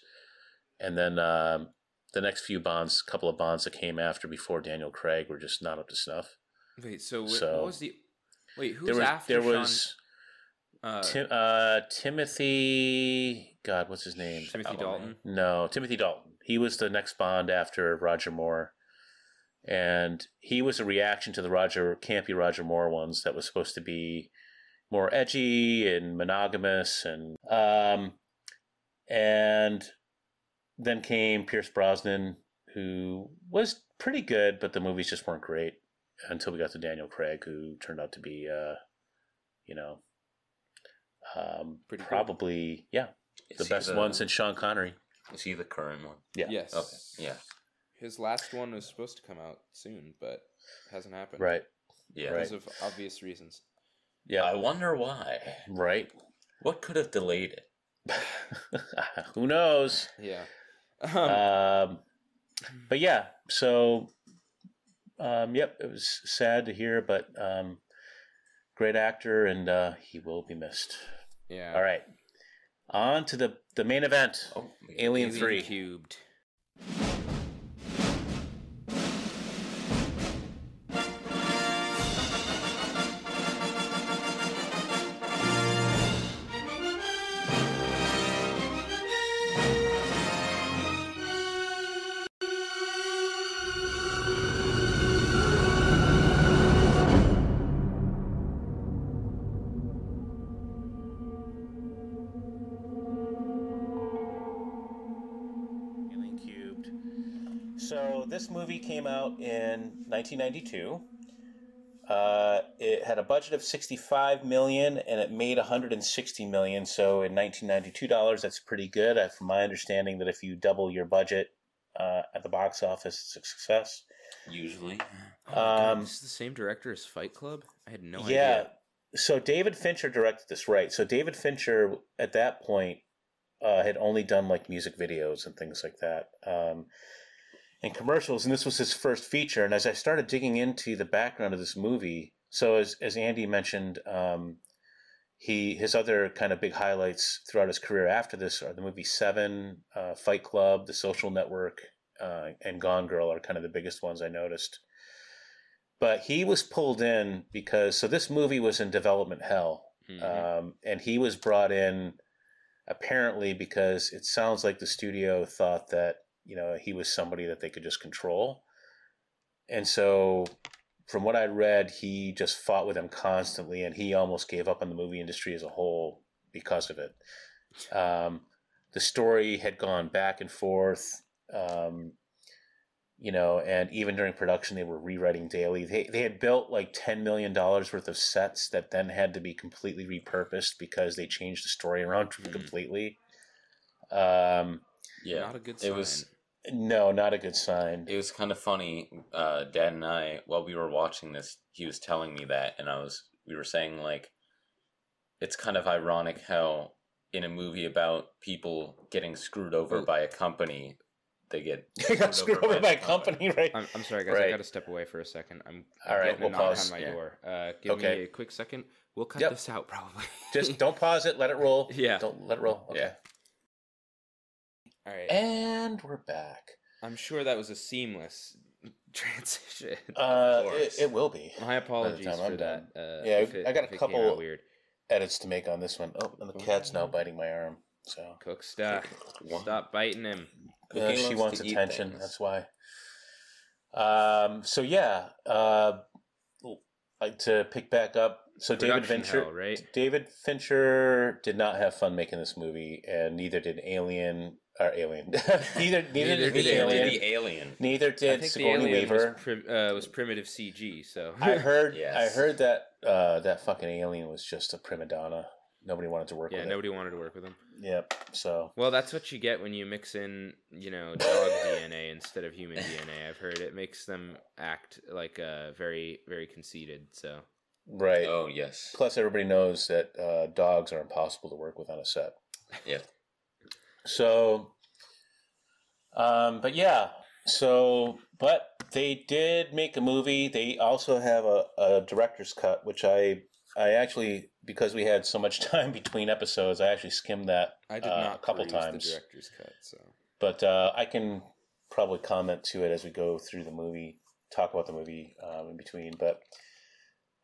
and then um, the next few Bonds, a couple of Bonds that came after before Daniel Craig, were just not up to snuff. Wait, so, so what was the... Wait, who's there was, after There Sean, was uh, Tim, uh, Timothy... God, what's his name? Timothy Dalton? No, Timothy Dalton. He was the next Bond after Roger Moore. And he was a reaction to the Roger campy Roger Moore ones that was supposed to be more edgy and monogamous. And um, and then came Pierce Brosnan, who was pretty good, but the movies just weren't great. Until we got to Daniel Craig, who turned out to be, uh, you know, um, Pretty probably, cool. yeah, is the best the, one since Sean Connery. Is he the current one? Yeah. Yes. Okay. Yeah. His last one was supposed to come out soon, but hasn't happened. Right. Yeah. Because right. of obvious reasons. Yeah. I wonder why. Right. What could have delayed it? Who knows? Yeah. Um. But yeah, so... Um, yep, it was sad to hear, but um, great actor, and uh, he will be missed. Yeah. All right. On to the, the main event, oh, Alien, Alien three. Cubed. This movie came out in nineteen ninety-two. Uh, it had a budget of sixty-five million dollars, and it made one hundred sixty million dollars. So in nineteen ninety-two dollars, that's pretty good. I, from my understanding, that if you double your budget uh, at the box office, it's a success. Usually. Oh um, God, this is the same director as Fight Club? I had no yeah, idea. Yeah. So David Fincher directed this, right? So David Fincher, at that point, uh, had only done like music videos and things like that. Um, and commercials, and this was his first feature. And as I started digging into the background of this movie, so as as Andy mentioned, um, he his other kind of big highlights throughout his career after this are the movie Seven, uh, Fight Club, The Social Network, uh, and Gone Girl are kind of the biggest ones I noticed. But he was pulled in because, so this movie was in development hell, mm-hmm. um, and he was brought in apparently because it sounds like the studio thought that, you know, he was somebody that they could just control. And so from what I read, he just fought with him constantly, and he almost gave up on the movie industry as a whole because of it. Um, the story had gone back and forth, um, you know, and even during production, they were rewriting daily. They, they had built like ten million dollars worth of sets that then had to be completely repurposed because they changed the story around mm. completely. Um, yeah, not a good sign. It was, no, not a good sign. It was kind of funny. Uh, Dad and I, while we were watching this, he was telling me that, and I was, we were saying, like, it's kind of ironic how in a movie about people getting screwed over Ooh. by a company, they get they got screwed over, over by a company, company right? I'm, I'm sorry, guys. Right. I got to step away for a second. I'm, I'm All right, we'll pause. My yeah. door. Uh, give okay. me a quick second. We'll cut yep. this out, probably. Just don't pause it. Let it roll. Yeah. Don't let it roll. Okay. Yeah. All right. And we're back. I'm sure that was a seamless transition. Uh, it, it will be. My apologies for I'm that. Uh, yeah, it, I got a couple weird edits to make on this one. Oh, and the cat's now biting my arm. So Cook stop. Stop biting him. Yeah, she wants attention. That's why. Um. So yeah. Uh. Like to pick back up. So David Fincher, hell, right? David Fincher did not have fun making this movie, and neither did Alien. Or Alien. neither, neither, neither did the Alien. The Alien. Neither did Sigourney Weaver. Was, prim, uh, was primitive C G. So I heard. Yes. I heard that uh, that fucking Alien was just a prima donna. Nobody wanted to work. Yeah, with nobody it. wanted to work with him. Yep. So. Well, that's what you get when you mix in, you know, dog D N A instead of human D N A. I've heard it makes them act like uh, very, very conceited. So. Right. Oh yes. Plus, everybody knows that uh, dogs are impossible to work with on a set. Yeah. So, um, but yeah, so, but they did make a movie. They also have a, a director's cut, which I, I actually, because we had so much time between episodes, I actually skimmed that I did not uh, a couple times. The director's cut, so. But uh, I can probably comment to it as we go through the movie, talk about the movie um, in between. But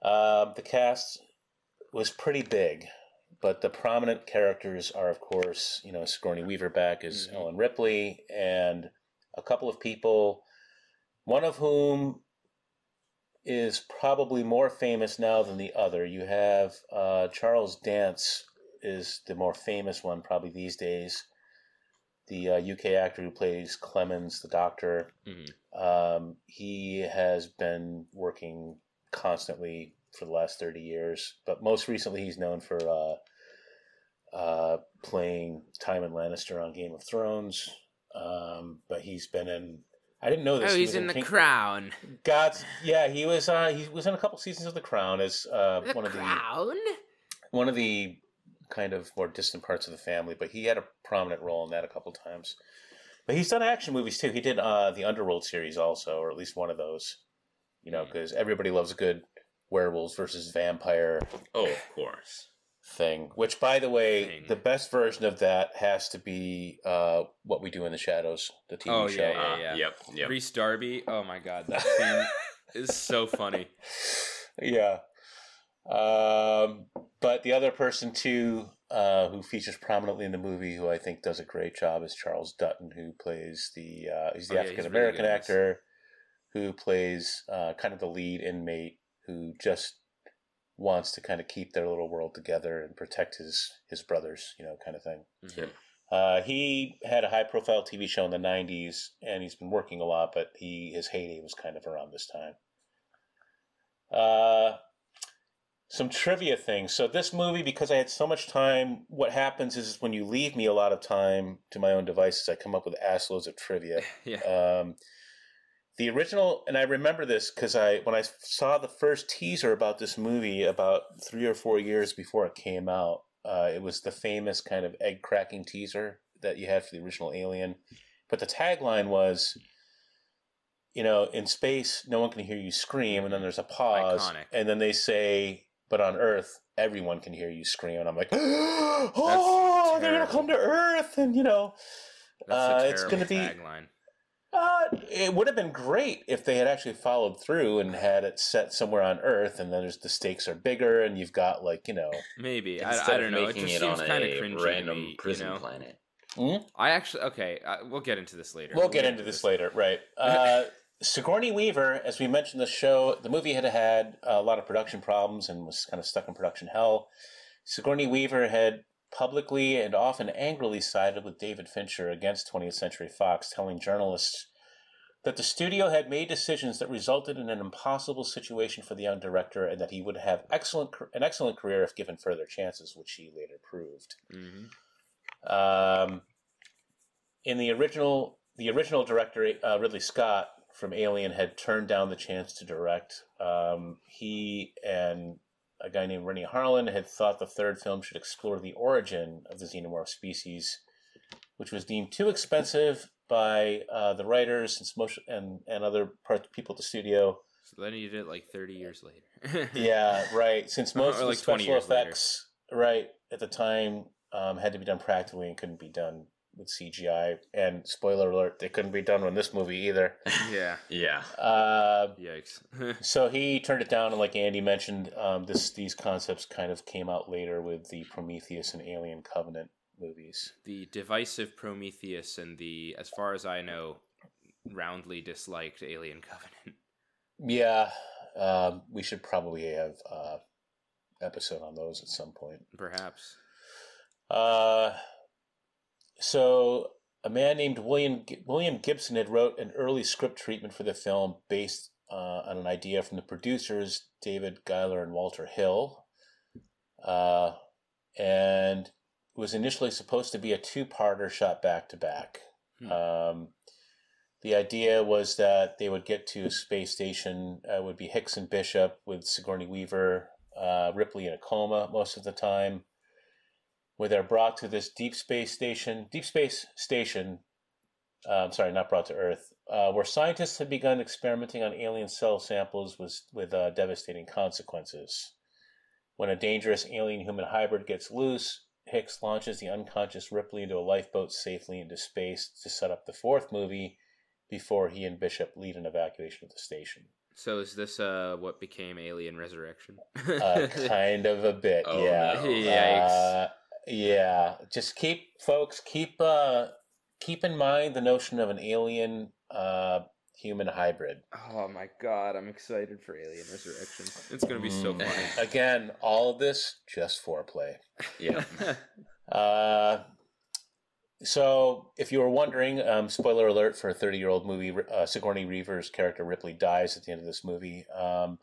uh, the cast was pretty big. But the prominent characters are, of course, you know, Sigourney Weaver back as mm-hmm. Ellen Ripley, and a couple of people, one of whom is probably more famous now than the other. You have uh, Charles Dance is the more famous one probably these days, the uh, U K actor who plays Clemens, the doctor. Mm-hmm. Um, he has been working constantly for the last thirty years, but most recently he's known for uh, uh, playing Tywin Lannister on Game of Thrones. Um, but he's been in, I didn't know this. Oh, he's he was in, in The King... Crown. God's, yeah, he was uh, he was in a couple seasons of The Crown as uh, the one of Crown? the one of the kind of more distant parts of the family, but he had a prominent role in that a couple times. But he's done action movies too. He did uh, the Underworld series also, or at least one of those. You know, because mm. everybody loves a good werewolves versus vampire oh of course thing, which by the way thing. the best version of that has to be uh What We Do in the Shadows, the T V oh, show. Yeah, yeah, yeah. Uh, yep, yep. Reese Darby, oh my god, that scene is so funny. Yeah. Um but the other person too uh who features prominently in the movie, who I think does a great job, is Charles Dutton, who plays the uh he's the oh, African American yeah, really actor who plays uh kind of the lead inmate who just wants to kind of keep their little world together and protect his, his brothers, you know, kind of thing. Mm-hmm. Uh, he had a high-profile T V show in the nineties, and he's been working a lot, but he his heyday was kind of around this time. Uh, some trivia things. So this movie, because I had so much time, what happens is when you leave me a lot of time to my own devices, I come up with ass loads of trivia. yeah. Um, The original, and I remember this because I when I saw the first teaser about this movie about three or four years before it came out, uh, it was the famous kind of egg-cracking teaser that you had for the original Alien. But the tagline was, you know, in space, no one can hear you scream, and then there's a pause, iconic. And then they say, but on Earth, everyone can hear you scream. And I'm like, oh, they're going to come to Earth, and, you know, uh, it's going to be... tagline. Uh, it would have been great if they had actually followed through and had it set somewhere on Earth, and then there's the stakes are bigger, and you've got like you know maybe I, I don't know. It just it seems kind of cringy. Random me, prison you know? planet. Mm-hmm. I actually okay. I, we'll get into this later. We'll, we'll get, get into, into this later, right? Uh, Sigourney Weaver, as we mentioned, the show, the movie had had a lot of production problems and was kind of stuck in production hell. Sigourney Weaver had publicly and often angrily sided with David Fincher against twentieth century fox, telling journalists that the studio had made decisions that resulted in an impossible situation for the young director and that he would have excellent an excellent career if given further chances, which he later proved. Mm-hmm. Um, in the original, the original director, uh, Ridley Scott, from Alien, had turned down the chance to direct. Um, he and a guy named Rennie Harlan had thought the third film should explore the origin of the xenomorph species, which was deemed too expensive by uh, the writers and, motion, and and other part, people at the studio. So then you did it like thirty years later. Yeah, right. Since most or of like the special effects, later. right, at the time, um, had to be done practically and couldn't be done with C G I. And spoiler alert, they couldn't be done on this movie either. Yeah. Yeah. Uh, Yikes. So he turned it down, and like Andy mentioned, um, this these concepts kind of came out later with the Prometheus and Alien Covenant movies. The divisive Prometheus and the, as far as I know, roundly disliked Alien Covenant. Yeah, um, we should probably have uh, episode on those at some point. Perhaps. Uh, so a man named William William Gibson had wrote an early script treatment for the film based uh, on an idea from the producers David Giler and Walter Hill, uh, and. was initially supposed to be a two-parter shot back-to-back. Hmm. Um, the idea was that they would get to a space station. Uh, it would be Hicks and Bishop with Sigourney Weaver, uh, Ripley in a coma most of the time, where they're brought to this deep space station. Deep space station, uh, I'm sorry, not brought to Earth, uh, where scientists had begun experimenting on alien cell samples with, with uh, devastating consequences. When a dangerous alien-human hybrid gets loose, Hicks launches the unconscious Ripley into a lifeboat safely into space to set up the fourth movie before he and Bishop lead an evacuation of the station. So is this uh, what became Alien Resurrection? uh, kind of a bit, oh, yeah. Yikes. Uh, yeah. Just keep, folks, keep uh, keep in mind the notion of an alien uh, human hybrid. Oh my god, I'm excited for Alien Resurrection. It's going to be mm. so fun. Again, all of this, just foreplay. Yeah. Uh, so, if you were wondering, um, spoiler alert for a thirty-year-old movie, uh, Sigourney Weaver's character Ripley dies at the end of this movie. Um,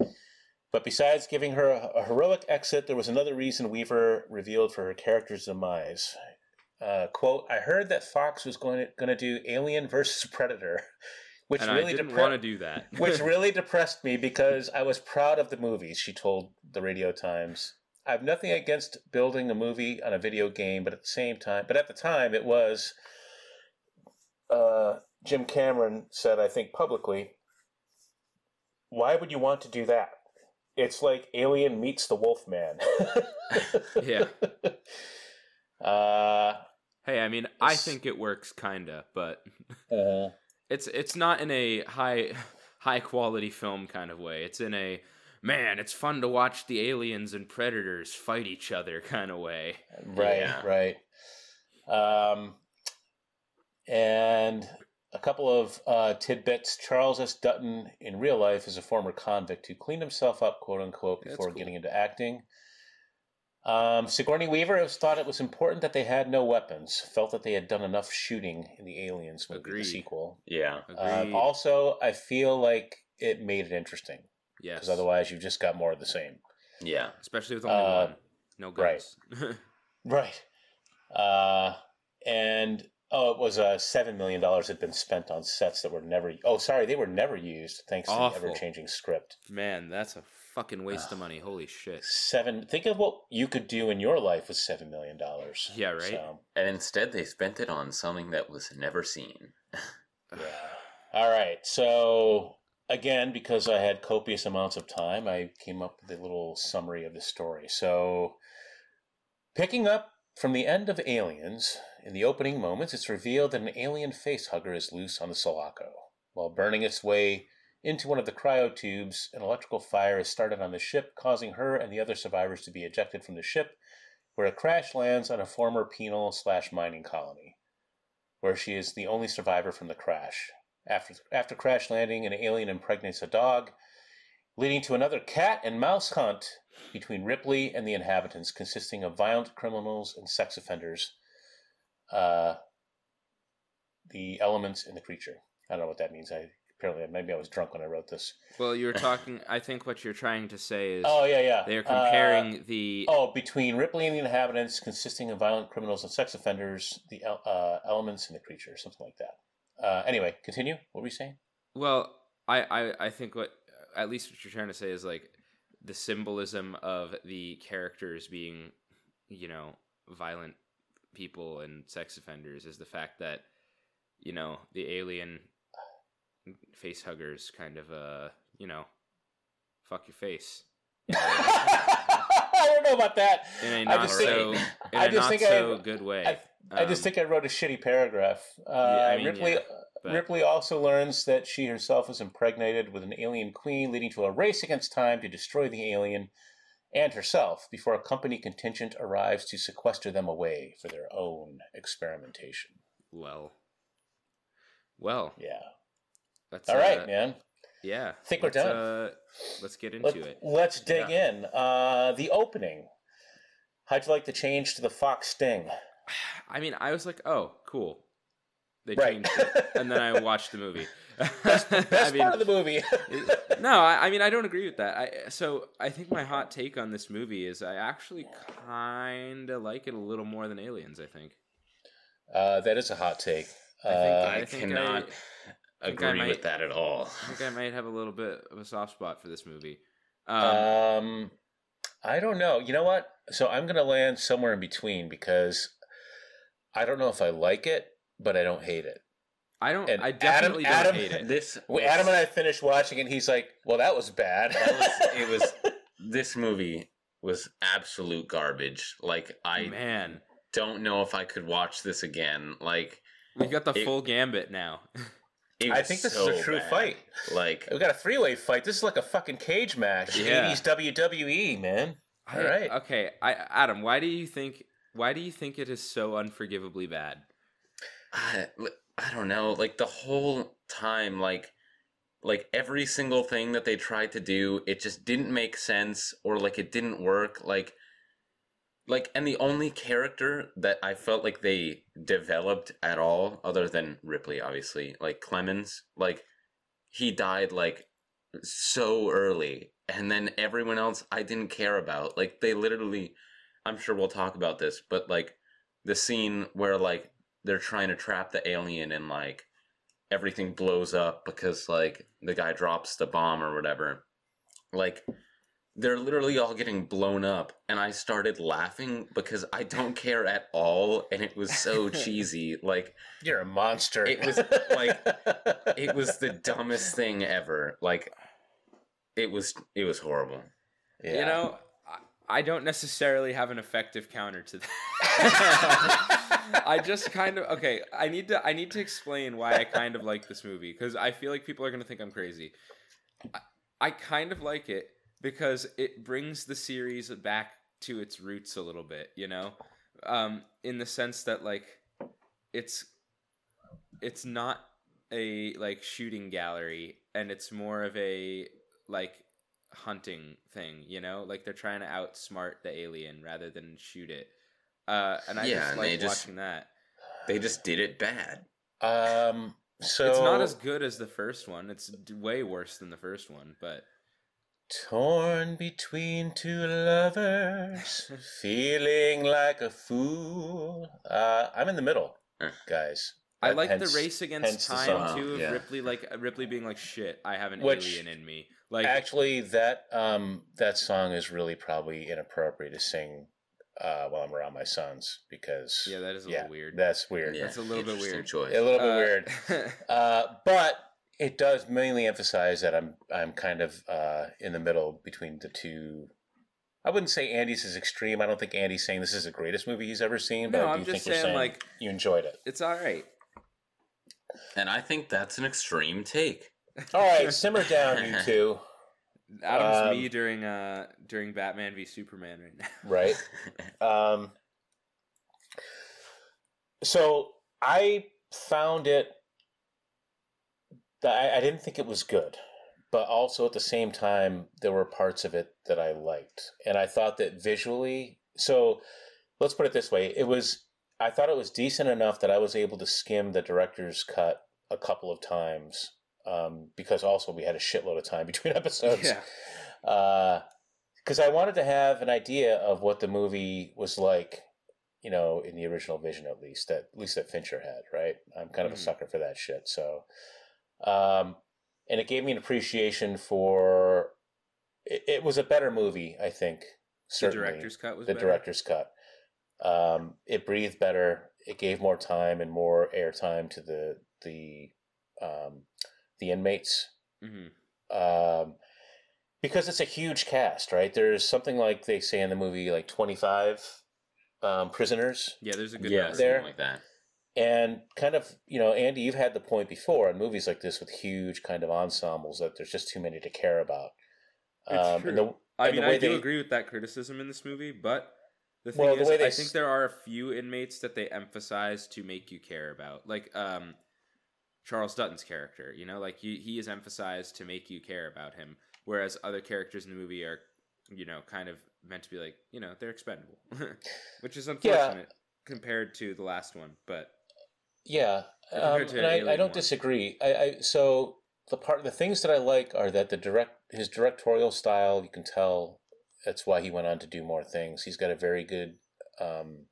but besides giving her a heroic exit, there was another reason Weaver revealed for her character's demise. Uh, quote, I heard that Fox was going to, going to do Alien versus Predator, which and really I didn't depre- want to do that. Which really depressed me because I was proud of the movies, she told the Radio Times. I have nothing against building a movie on a video game, but at the same time, but at the time it was, uh, Jim Cameron said, I think publicly, why would you want to do that? It's like Alien meets the Wolfman. Yeah. Uh, hey, I mean, I think it works kinda, but uh, it's it's not in a high high quality film kind of way. It's in a man, it's fun to watch the aliens and predators fight each other kind of way. Right, yeah. right. Um, and a couple of uh, tidbits. Charles S. Dutton, in real life, is a former convict who cleaned himself up, quote-unquote, before cool. getting into acting. Um, Sigourney Weaver thought it was important that they had no weapons, felt that they had done enough shooting in the Aliens movie, Agreed. the sequel. Yeah. Um, also, I feel like it made it interesting. Yes. Because otherwise you've just got more of the same. Yeah. Especially with only uh, one. No guns. Right. right. Uh, and, oh, it was uh, seven million dollars had been spent on sets that were never... Oh, sorry, they were never used thanks Awful. to the ever-changing script. Man, that's a fucking waste uh, of money. Holy shit. Seven. Think of what you could do in your life with seven million dollars. Yeah, right? So. And instead they spent it on something that was never seen. Yeah. All right, so... Again, because I had copious amounts of time, I came up with a little summary of the story. So, picking up from the end of Aliens, in the opening moments, it's revealed that an alien facehugger is loose on the Sulaco. While burning its way into one of the cryotubes, an electrical fire is started on the ship, causing her and the other survivors to be ejected from the ship, where a crash lands on a former penal slash mining colony, where she is the only survivor from the crash. After, after crash landing, an alien impregnates a dog, leading to another cat and mouse hunt between Ripley and the inhabitants, consisting of violent criminals and sex offenders. Uh, the elements and the creature. I don't know what that means. I apparently maybe I was drunk when I wrote this. Well, you were talking. I think what you're trying to say is. Oh yeah, yeah. They're comparing uh, the. Oh, between Ripley and the inhabitants, consisting of violent criminals and sex offenders, the uh, elements and the creature, something like that. Uh, anyway, continue. What were you saying? Well, I, I I think what at least what you're trying to say is like the symbolism of the characters being, you know, violent people and sex offenders is the fact that, you know, the alien face huggers kind of, uh, you know, fuck your face. I don't know about that. In a not so, in a not so good way. I, I um, just think I wrote a shitty paragraph. Uh, yeah, I mean, Ripley, yeah, but... Ripley also learns that she herself is impregnated with an alien queen, leading to a race against time to destroy the alien and herself before a company contingent arrives to sequester them away for their own experimentation. Well. Well. Yeah. That's, all right, uh, man. Yeah. I think we're done. Uh, let's get into Let, it. Let's dig yeah. in. Uh, the opening. How'd you like the change to the fox sting? I mean, I was like, oh, cool. They right. changed it. And then I watched the movie. Best, best I mean, part of the movie. No, I, I mean, I don't agree with that. I, so I think my hot take on this movie is I actually kind of like it a little more than Aliens, I think. Uh, that is a hot take. I, think, uh, I, I think cannot... I, I agree I might, with that at all. I think I might have a little bit of a soft spot for this movie. Um, um, I don't know. You know what? So I'm going to land somewhere in between because I don't know if I like it, but I don't hate it. I don't. And I definitely Adam, don't Adam, hate it. This, was, Adam and I finished watching it, and he's like, well, that was bad. That was, it was. This movie was absolute garbage. Like, I Man. don't know if I could watch this again. Like, we've got the it, full gambit now. I think this so is a true bad. fight. Like we got a three-way fight. This is like a fucking cage match. Yeah. eighties W W E, man. All I, right. Okay, I, Adam, why do you think why do you think it is so unforgivably bad? I, I don't know. Like the whole time, like like every single thing that they tried to do, it just didn't make sense or like it didn't work. Like like and the only character that I felt like they developed at all, other than Ripley obviously, like Clemens, like he died like so early, and then everyone else I didn't care about. Like they literally, I'm sure we'll talk about this, but like the scene where like they're trying to trap the alien and like everything blows up because like the guy drops the bomb or whatever, like they're literally all getting blown up, and I started laughing because I don't care at all, and it was so cheesy. Like you're a monster. It was like it was the dumbest thing ever. Like it was it was horrible. Yeah. You know, I, I don't necessarily have an effective counter to that. I just kind of okay. I need to I need to explain why I kind of like this movie because I feel like people are gonna think I'm crazy. I, I kind of like it. Because it brings the series back to its roots a little bit, you know, um, in the sense that like it's it's not a like shooting gallery, and it's more of a like hunting thing, you know, like they're trying to outsmart the alien rather than shoot it. Uh, and I yeah, just and like watching just, that. They just did it bad. Um, so it's not as good as the first one. It's way worse than the first one, but. Torn between two lovers, feeling like a fool. Uh, I'm in the middle, guys. I like hence, the race against time too. Of yeah. Ripley, like Ripley being like, "Shit, I have an Which, alien in me." Like, actually, that um, that song is really probably inappropriate to sing uh, while I'm around my sons because yeah, that is a yeah, little weird. That's weird. Yeah. That's a little bit weird. Choice. A little bit uh, weird. uh, but. It does mainly emphasize that I'm I'm kind of uh, in the middle between the two. I wouldn't say Andy's is extreme. I don't think Andy's saying this is the greatest movie he's ever seen. But no, I do I'm think just saying, saying like you enjoyed it. It's all right. And I think that's an extreme take. All right, simmer down, you two. Adam's um, me during uh during Batman v Superman right now. Right. Um. So I found it. I, I didn't think it was good. But also at the same time, there were parts of it that I liked. And I thought that visually... So let's put it this way. It was, I thought it was decent enough that I was able to skim the director's cut a couple of times. Um, because also we had a shitload of time between episodes. Yeah. Uh, because I wanted to have an idea of what the movie was like, you know, in the original vision, at least, that at least that Fincher had, right? I'm kind of mm. a sucker for that shit. So, um, and it gave me an appreciation for, it, it was a better movie, I think. Certainly. The director's cut was the better. The director's cut. Um, it breathed better. It gave more time and more airtime to the, the, um, the inmates. Mm-hmm. Um, because it's a huge cast, right? There's something like they say in the movie, like twenty-five um, prisoners. Yeah, there's a good yeah, there. Like that. And kind of, you know, Andy, you've had the point before in movies like this with huge kind of ensembles that there's just too many to care about. Um, it's true. And the, I and mean, I do they, agree with that criticism in this movie, but the thing well, is, the I think s- there are a few inmates that they emphasize to make you care about. Like, um... Charles Dutton's character, you know, like he, he is emphasized to make you care about him, whereas other characters in the movie are, you know, kind of meant to be like, you know, they're expendable, which is unfortunate yeah. compared to the last one. But yeah, um, and I, I don't one. disagree. I, I so the part the things that I like are that the direct his directorial style, you can tell that's why he went on to do more things. He's got a very good Um,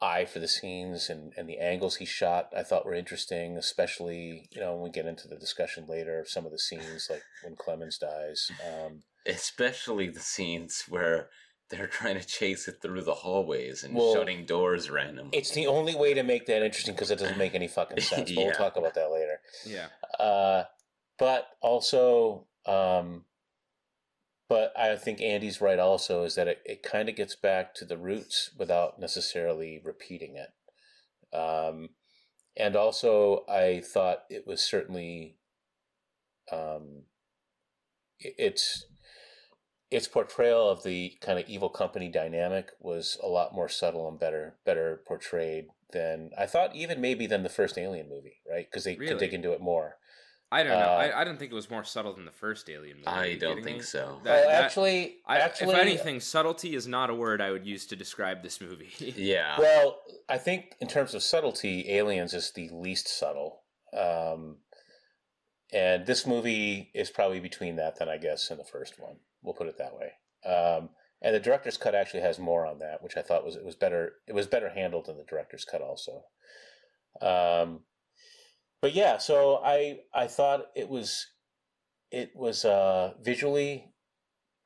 eye for the scenes and, and the angles he shot I thought were interesting, especially, you know, when we get into the discussion later of some of the scenes, like when Clemens dies. Um, especially the scenes where they're trying to chase it through the hallways and well, shutting doors randomly. It's the only way to make that interesting because it doesn't make any fucking sense, but yeah. we'll talk about that later. Yeah. Uh, but also, um, but I think Andy's right also is that it, it kind of gets back to the roots without necessarily repeating it. Um, and also, I thought it was certainly, um, it, it's its portrayal of the kind of evil company dynamic was a lot more subtle and better better portrayed than, I thought even maybe than the first Alien movie, right? Because they really? could dig into it more. I don't know. Uh, I, I don't think it was more subtle than the first Alien movie. I don't think me? so. That, well, actually, that, I, actually, if anything, subtlety is not a word I would use to describe this movie. yeah. Well, I think in terms of subtlety, Aliens is the least subtle, um, and this movie is probably between that, then I guess, and the first one. We'll put it that way. Um, and the director's cut actually has more on that, which I thought was it was better. It was better handled than the director's cut, also. Um. But yeah, so I I thought it was it was uh, visually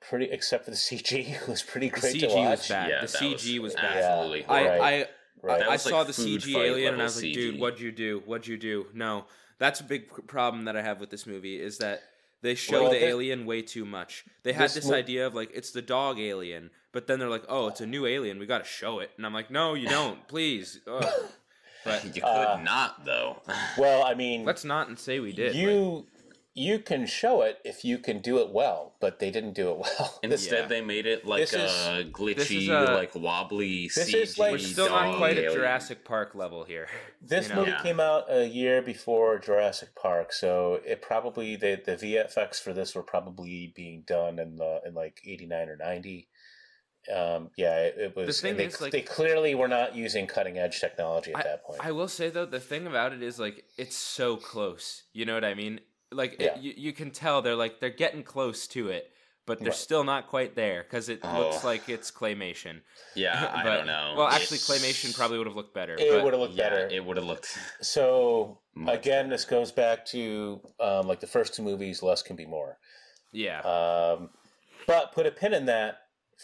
pretty, except for the C G, it was pretty great to watch. The C G was bad. Yeah, the C G was, was bad. Absolutely. I right. I, right. I, I like saw the C G Alien and I was like, C G. dude, what'd you do? What'd you do? No, that's a big problem that I have with this movie is that they show well, the alien way too much. They had this, this mo- idea of like it's the dog alien, but then they're like, oh, it's a new alien. We got to show it, and I'm like, no, you don't. Please. Oh. But you could uh, not, though. Well, I mean... Let's not and say we did. You like. you can show it if you can do it well, but they didn't do it well. Instead, yeah. they made it like this a is, glitchy, a, like wobbly this C G. Is like, we're still not quite alien. at Jurassic Park level here. This you know? movie yeah. came out a year before Jurassic Park, so it probably... The, the V F X for this were probably being done in, the, in like eighty-nine or ninety. Um, yeah, it, it was. The thing they, is, like, they clearly were not using cutting edge technology at I, that point. I will say though, the thing about it is like it's so close. You know what I mean? Like yeah. it, you, you can tell they're like they're getting close to it, but they're right. still not quite there because it oh. looks like it's claymation. Yeah, but, I don't know. Well, actually, it's... claymation probably would have looked better. It would have looked yeah, better. It would have looked. So again, this goes back to um, like the first two movies. Less can be more. Yeah. Um, but put a pin in that.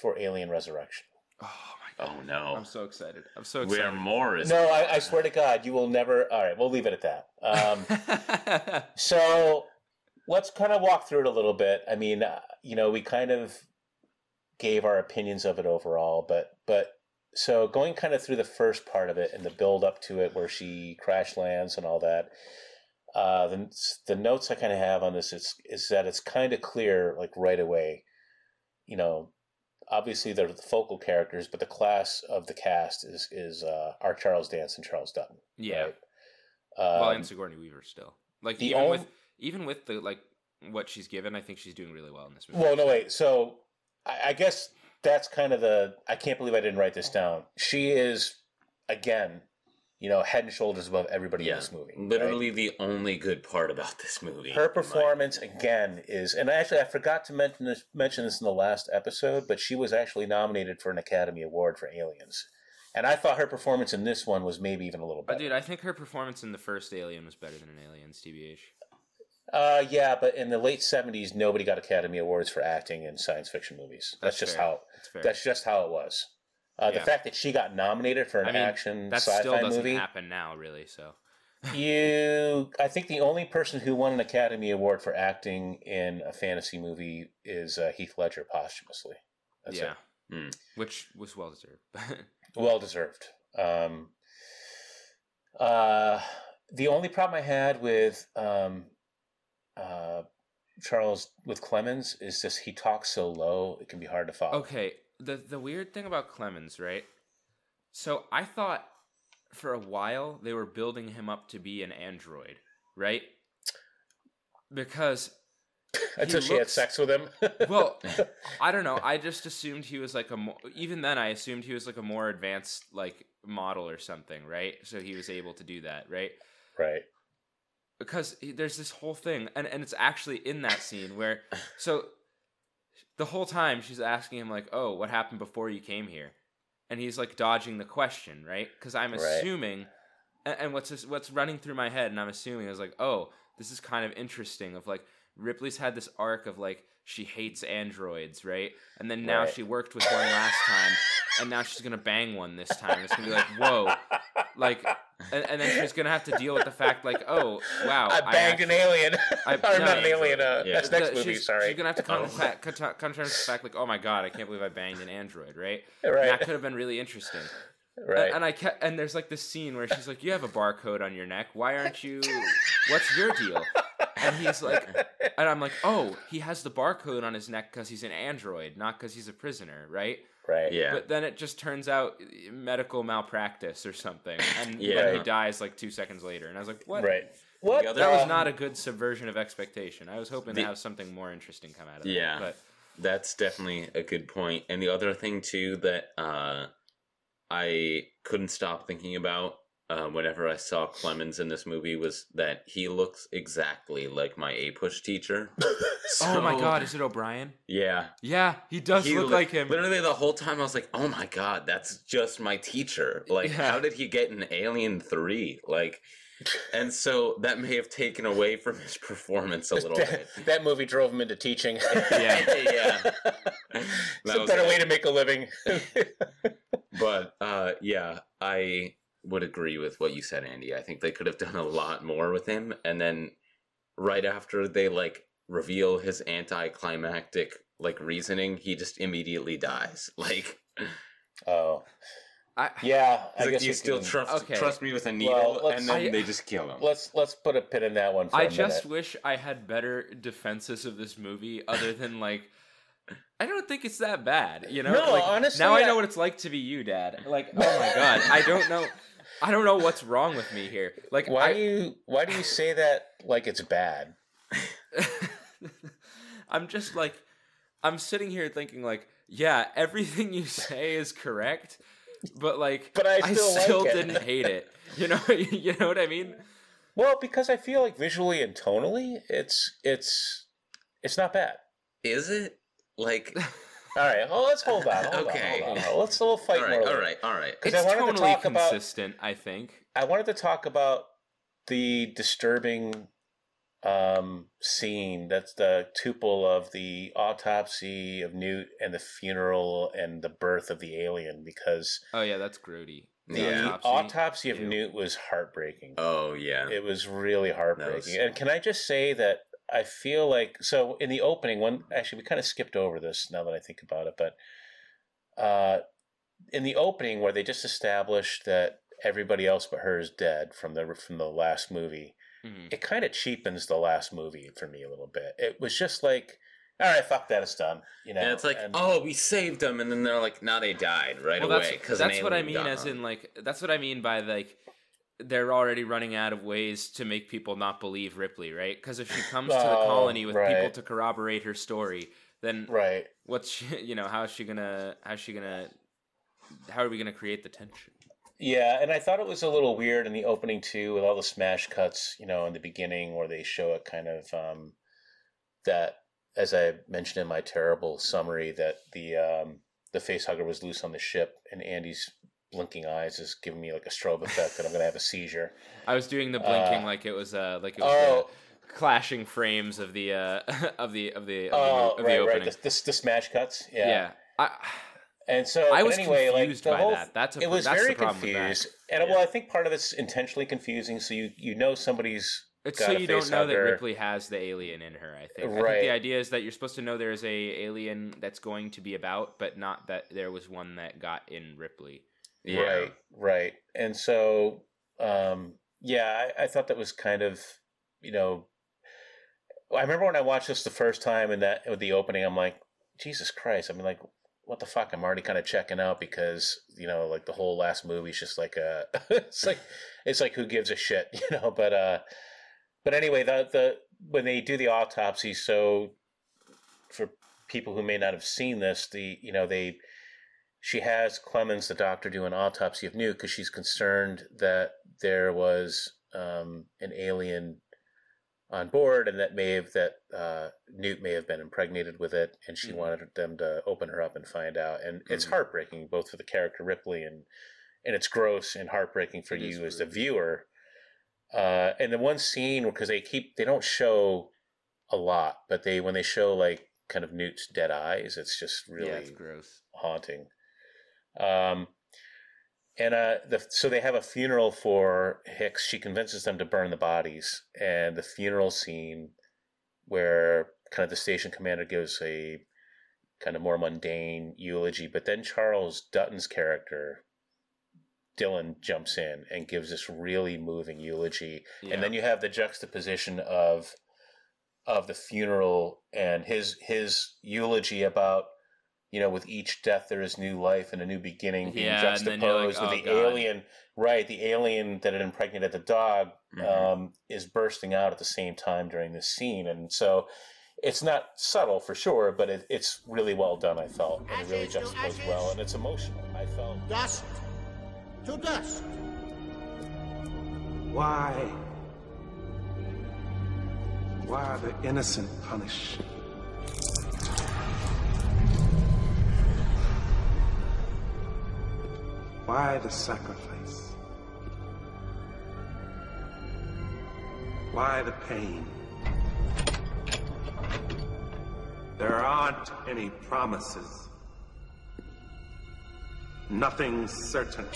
For Alien Resurrection. Oh my god! Oh no! I'm so excited! I'm so excited. Where more is? No, I, I swear to God, you will never. All right, we'll leave it at that. Um, so let's kind of walk through it a little bit. I mean, uh, you know, we kind of gave our opinions of it overall, but but so going kind of through the first part of it and the build up to it, where she crash lands and all that. Uh, the the notes I kind of have on this is is that it's kind of clear, like right away, you know. Obviously, they're the focal characters, but the class of the cast is is uh, are Charles Dance and Charles Dutton. Yeah. Right? Um, well, and Sigourney Weaver still. Like even only... with even with the like what she's given, I think she's doing really well in this movie. Well, no wait. So I, I guess that's kind of the. I can't believe I didn't write this down. She is again, you know, head and shoulders above everybody yeah, in this movie. Literally, right? The only good part about this movie. Her performance again is, and actually I forgot to mention this, mention this in the last episode, but she was actually nominated for an Academy Award for Aliens. And I thought her performance in this one was maybe even a little better. Oh, dude, I think her performance in the first Alien was better than an Alien's, T B H. Uh, yeah, but in the late seventies, nobody got Academy Awards for acting in science fiction movies. That's, that's just fair. how. That's, fair. that's just how it was. Uh, yeah. The fact that she got nominated for an I mean, action that sci-fi still doesn't movie, happen now, really. So you, I think the only person who won an Academy Award for acting in a fantasy movie is uh, Heath Ledger posthumously. That's yeah, it. Mm. Which was well deserved. Well deserved. Um, uh, the only problem I had with um, uh, Charles with Clemens is just he talks so low; it can be hard to follow. Okay, the the weird thing about Clemens, right? So I thought for a while they were building him up to be an android, right? Because until she looks, had sex with him. Well, I don't know. I just assumed he was like a mo- even then I assumed he was like a more advanced like model or something, right? So he was able to do that, right? Right. Because he, there's this whole thing, and and it's actually in that scene where so the whole time she's asking him like, "Oh, what happened before you came here?" And he's like dodging the question, right? Because I'm assuming, right. and, and what's this, what's running through my head, and I'm assuming is like, "Oh, this is kind of interesting." Of like. Ripley's had this arc of, like, she hates androids, right? And then now right. she worked with one last time, and now she's going to bang one this time. It's going to be like, whoa. Like, and, and then she's going to have to deal with the fact, like, oh, wow. I banged I actually, an alien. I, or no, not an alien. Uh, yeah. That's next the, movie, she's, sorry. She's going to have to come to oh. contrast con- con- the fact, like, oh, my God, I can't believe I banged an android, right? Right. And that could have been really interesting. Right. And, and I kept, and there's, like, this scene where she's like, you have a barcode on your neck. Why aren't you? What's your deal? And he's like, and I'm like, oh, he has the barcode on his neck because he's an android, not because he's a prisoner, right? Right. Yeah. But then it just turns out medical malpractice or something, and yeah, then he dies like two seconds later. And I was like, what? Right. What? That the... was not a good subversion of expectation. I was hoping the... to have something more interesting come out of it. Yeah. That, but... That's definitely a good point. And the other thing too that uh, I couldn't stop thinking about. Uh, whenever I saw Clemens in this movie was that he looks exactly like my A-Push teacher. So, oh my God, is it O'Brien? Yeah. Yeah, he does he look li- like him. Literally the whole time I was like, oh my God, that's just my teacher. Like, yeah. How did he get in Alien three? Like, and so that may have taken away from his performance a little that, bit. That movie drove him into teaching. Yeah. Yeah. It's a better way to make a living. But, uh, yeah, I... would agree with what you said, Andy. I think they could have done a lot more with him. And then right after they like reveal his anticlimactic like reasoning, he just immediately dies. Like, oh, I, yeah. I like, guess you still can... trust okay. trust me with a needle, well, and then I, they just kill him. Let's let's put a pin in that one. For I a just minute. wish I had better defenses of this movie, other than like. I don't think it's that bad, you know? No, like, honestly. Now I know what it's like to be you, Dad. Like, oh my God, I don't know I don't know what's wrong with me here. Like, why I, do you why do you say that like it's bad? I'm just like I'm sitting here thinking like, yeah, everything you say is correct, but like but I still, I still like didn't it. hate it. You know, you know what I mean? Well, because I feel like visually and tonally, it's it's it's not bad. Is it? Like, all right. Well, let's hold on. Hold okay. On, hold on, hold on. Let's we'll fight all right, more. All right. All right. Because I wanted totally to talk consistent, about. I think I wanted to talk about the disturbing um, scene. That's the tuple of the autopsy of Newt and the funeral and the birth of the alien. Because oh yeah, that's grody. The yeah. autopsy, autopsy of Ew. Newt was heartbreaking. Oh yeah, it was really heartbreaking. Was... And can I just say that? I feel like so in the opening one actually we kind of skipped over this now that I think about it, but uh, in the opening where they just established that everybody else but her is dead from the from the last movie, mm-hmm. it kind of cheapens the last movie for me a little bit. It was just like, all right, fuck that, it's done. You know, and it's like, and, oh, we saved them, and then they're like, now nah, they died right well, away because that's, that's what I mean, as in like that's what I mean by like. they're already running out of ways to make people not believe Ripley, right? Because if she comes oh, to the colony with right. people to corroborate her story, then right. what's she, you know, how is she gonna, how is she gonna, how are we gonna create the tension? Yeah, and I thought it was a little weird in the opening too, with all the smash cuts, you know, in the beginning where they show it kind of um, that, as I mentioned in my terrible summary, that the um, the facehugger was loose on the ship, and Andy's blinking eyes is giving me like a strobe effect that I'm gonna have a seizure. I was doing the blinking uh, like it was uh like it was oh, the clashing frames of the uh of the of the of oh, the, of right, the opening. Right. The, the, the smash cuts. Yeah. Yeah. I, And so, I was anyway, confused like the by whole, that. That's a, it was that's very the confused, and yeah. well, I think part of it's intentionally confusing. So you you know somebody's. It's got so you a don't know that Ripley has the alien in her. I think. Right. I think the idea is that you're supposed to know there's a alien that's going to be about, but not that there was one that got in Ripley. Yeah. Right. Right. And so, um, yeah, I, I thought that was kind of, you know, I remember when I watched this the first time, and that with the opening, I'm like, Jesus Christ! I mean, like. What the fuck? I'm already kind of checking out because, you know, like the whole last movie is just like a, it's like, it's like who gives a shit, you know? But, uh, but anyway, the, the, when they do the autopsy, so for people who may not have seen this, the, you know, they, she has Clemens, the doctor, do an autopsy of Newt because she's concerned that there was, um, an alien on board, and that may have that uh, Newt may have been impregnated with it, and she mm-hmm. wanted them to open her up and find out. And mm-hmm. it's heartbreaking, both for the character Ripley, and and it's gross and heartbreaking for it you as the viewer. Uh, and the one scene because they keep they don't show a lot, but they when they show like kind of Newt's dead eyes, it's just really yeah, it's gross, haunting. Um, And uh, the, so they have a funeral for Hicks. She convinces them to burn the bodies. And the funeral scene where kind of the station commander gives a kind of more mundane eulogy. But then Charles Dutton's character, Dylan, jumps in and gives this really moving eulogy. Yeah. And then you have the juxtaposition of of the funeral and his his eulogy about, you know, with each death there is new life and a new beginning being yeah, juxtaposed like, oh, with the God. alien, right? The alien that had impregnated the dog mm-hmm. um, is bursting out at the same time during this scene. And so it's not subtle for sure, but it, it's really well done, I felt. And it really juxtaposed well, and it's emotional, I felt. Dust to dust. Why? Why are the innocent punished? Why the sacrifice? Why the pain? There aren't any promises. Nothing's certain.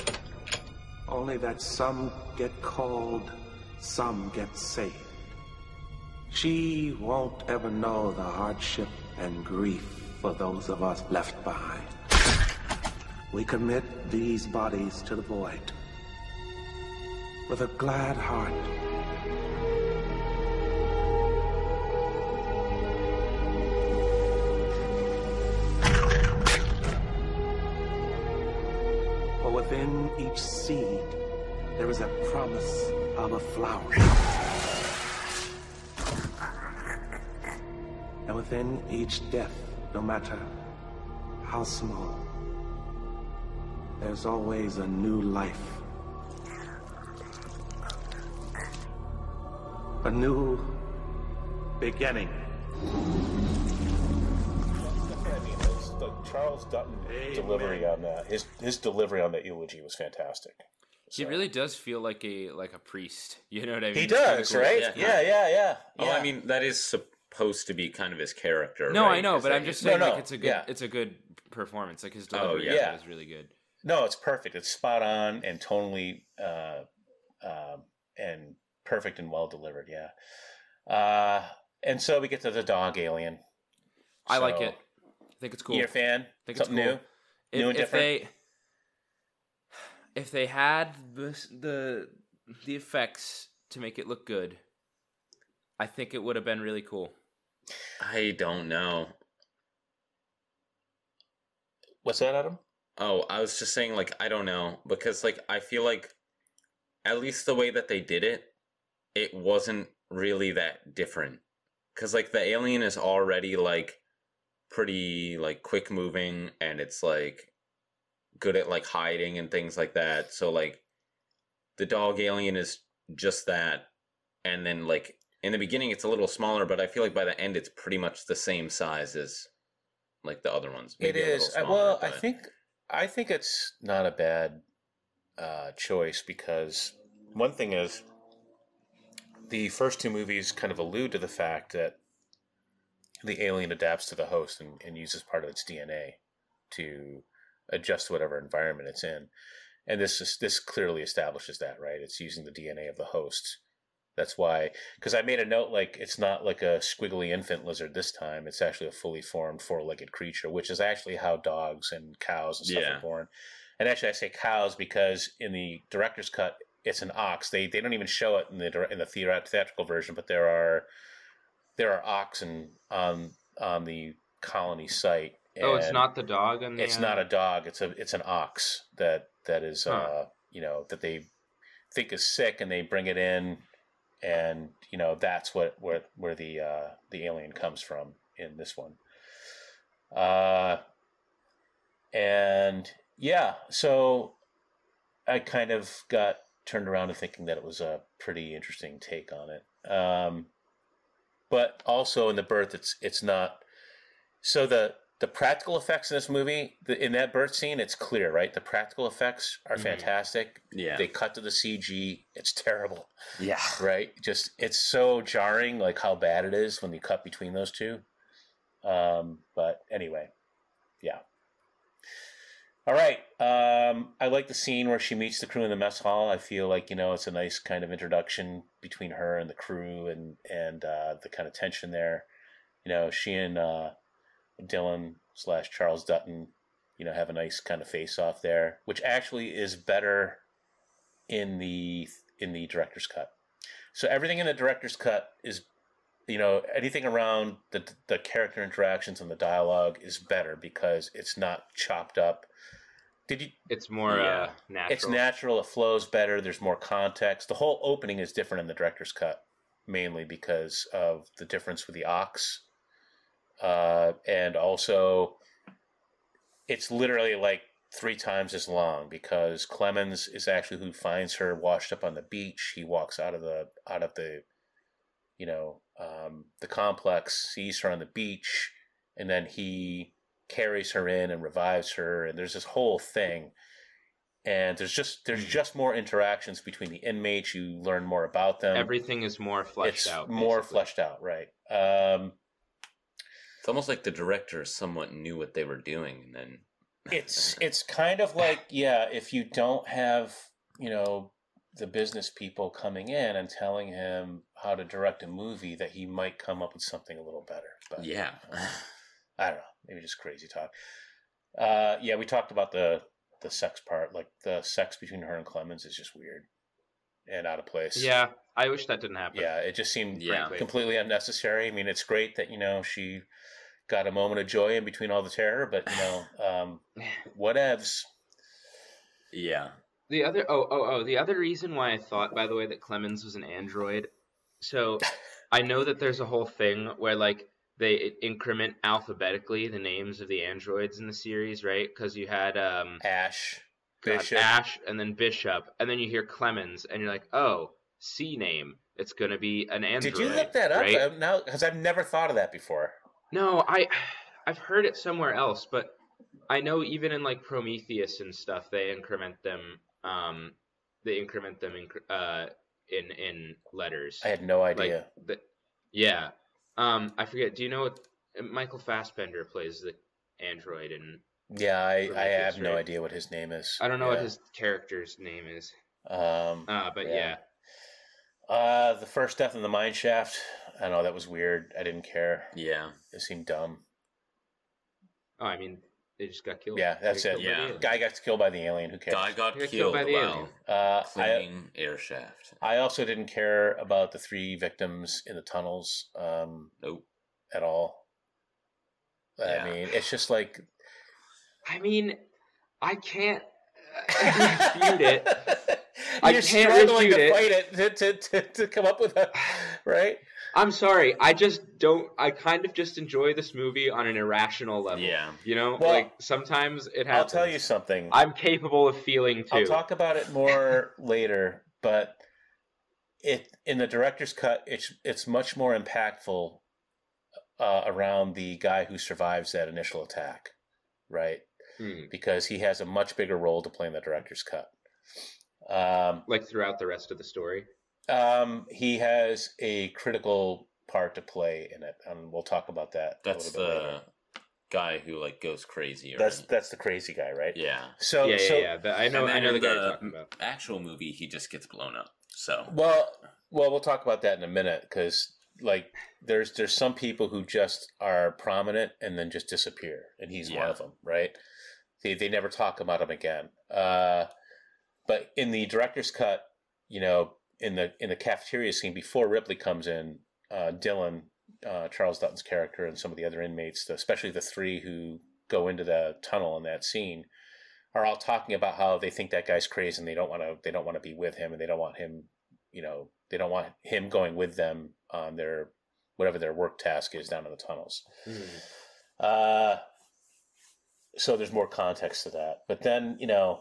Only that some get called, some get saved. She won't ever know the hardship and grief for those of us left behind. We commit these bodies to the void with a glad heart. For within each seed, there is a promise of a flower. And within each death, no matter how small, there's always a new life. A new beginning. Like Charles Dutton's Amen. delivery on that, his his delivery on that eulogy was fantastic. So. He really does feel like a like a priest. You know what I mean? He does, cool. right? Yeah. Yeah, yeah, yeah. Oh, yeah. I mean, that is supposed to be kind of his character. No, right? I know, but I'm just saying, no, no. like it's a good yeah. it's a good performance. Like his delivery oh, yeah. is really good. No, it's perfect. It's spot on and tonally uh, uh, and perfect and well delivered. Yeah. Uh, and so we get to the dog alien. I so, like it. I think it's cool. You're a fan? I think Something it's cool. new? If, new and if different? They, if they had the, the the effects to make it look good, I think it would have been really cool. I don't know. What's that, Adam? Oh, I was just saying, like, I don't know, because, like, I feel like at least the way that they did it, it wasn't really that different. Because, like, the alien is already, like, pretty, like, quick-moving, and it's, like, good at, like, hiding and things like that. So, like, the dog alien is just that. And then, like, in the beginning, it's a little smaller, but I feel like by the end, it's pretty much the same size as, like, the other ones. Maybe it is. Smaller, well, but... I think I think it's not a bad uh, choice, because one thing is... the first two movies kind of allude to the fact that the alien adapts to the host and, and uses part of its D N A to adjust to whatever environment it's in. And this is, this clearly establishes that, right? It's using the D N A of the host. That's why, because I made a note, like, it's not like a squiggly infant lizard this time. It's actually a fully formed four-legged creature, which is actually how dogs and cows and stuff yeah. are born. And actually, I say cows because in the director's cut, it's an ox. They they don't even show it in the in the theatrical version, but there are there are oxen on on the colony site. And oh, it's not the dog. In the it's end? Not a dog. It's a it's an ox that that is huh. uh you know that they think is sick, and they bring it in, and you know that's what where where the uh, the alien comes from in this one. Uh, and yeah, so I kind of got turned around to thinking that it was a pretty interesting take on it. Um, but also in the birth, it's it's not... So the, the practical effects in this movie, the, in that birth scene, it's clear, right? The practical effects are mm-hmm. fantastic. Yeah. They cut to the C G. It's terrible. Yeah. Right? Just, it's so jarring, like, how bad it is when they cut between those two. Um, but anyway, yeah. All right. Um, I like the scene where she meets the crew in the mess hall. I feel like, you know, it's a nice kind of introduction between her and the crew and, and uh, the kind of tension there. You know, she and uh, Dylan slash Charles Dutton, you know, have a nice kind of face-off there, which actually is better in the in the director's cut. So everything in the director's cut is, you know, anything around the the character interactions and the dialogue is better because it's not chopped up. Did you, it's more yeah, uh, natural. It's natural. It flows better. There's more context. The whole opening is different in the director's cut, mainly because of the difference with the ox. Uh, and also, it's literally like three times as long because Clemens is actually who finds her washed up on the beach. He walks out of the, out of the you know, um, the complex, sees her on the beach, and then he... carries her in and revives her, and there's this whole thing, and there's just there's just more interactions between the inmates. You learn more about them. Everything is more fleshed it's out. More basically. fleshed out, right? Um, it's almost like the director somewhat knew what they were doing, and then it's it's kind of like yeah, if you don't have you know the business people coming in and telling him how to direct a movie, that he might come up with something a little better. But yeah. Um, I don't know. Maybe just crazy talk. Uh, yeah, we talked about the, the sex part. Like, the sex between her and Clemens is just weird and out of place. Yeah, I wish that didn't happen. Yeah, it just seemed yeah. completely unnecessary. I mean, it's great that, you know, she got a moment of joy in between all the terror, but, you know, um, whatevs. Yeah. The other... Oh, oh, oh. The other reason why I thought, by the way, that Clemens was an android... So, I know that there's a whole thing where, like, they increment alphabetically the names of the androids in the series, right? Because you had um, Ash, God, Bishop. Ash, and then Bishop, and then you hear Clemens, and you're like, "Oh, C name. It's gonna be an android." Did you look that right? up? Now, because I've never thought of that before. No, I, I've heard it somewhere else, but I know even in like Prometheus and stuff, they increment them. Um, they increment them in uh, in in letters. I had no idea. Like, the, yeah. Um, I forget. Do you know what Michael Fassbender plays the android in? Yeah, I, I have right? no idea what his name is. I don't know yeah. what his character's name is. Um, uh, but yeah. yeah. Uh, the first death in the mine shaft. I know that was weird. I didn't care. Yeah, it seemed dumb. Oh, I mean, they just got killed. Yeah, that's it. Yeah, guy got killed by the alien. Who cares? Guy got, got killed, killed by the wow. alien. Uh, Cleaning I, air shaft. I also didn't care about the three victims in the tunnels. Um, nope, at all. Yeah. I mean, it's just like. I mean, I can't refute it. I You're can't struggling to it. fight it to, to, to, to come up with a right. I'm sorry. I just don't. I kind of just enjoy this movie on an irrational level. Yeah. You know, well, like sometimes it happens. I'll tell you something. I'm capable of feeling too. I'll talk about it more later, but it in the director's cut, it's it's much more impactful uh, around the guy who survives that initial attack, right? Hmm. Because he has a much bigger role to play in the director's cut. Um, like throughout the rest of the story. Um, he has a critical part to play in it, and um, we'll talk about that. That's a little bit the later. Guy who like goes crazy. Or that's anything. That's the crazy guy, right? Yeah. So yeah, yeah, so, yeah. The, I know, I know the, the guy you're talking about. Actual movie, he just gets blown up. So well, well, we'll talk about that in a minute because like there's there's some people who just are prominent and then just disappear, and he's yeah. one of them, right? They they never talk about him again. Uh, but in the director's cut, you know. In the in the cafeteria scene before Ripley comes in, uh, Dylan, uh, Charles Dutton's character, and some of the other inmates, especially the three who go into the tunnel in that scene, are all talking about how they think that guy's crazy and they don't want to they don't want to be with him and they don't want him, you know, they don't want him going with them on their whatever their work task is down in the tunnels. Mm. Uh, so there's more context to that, but then you know.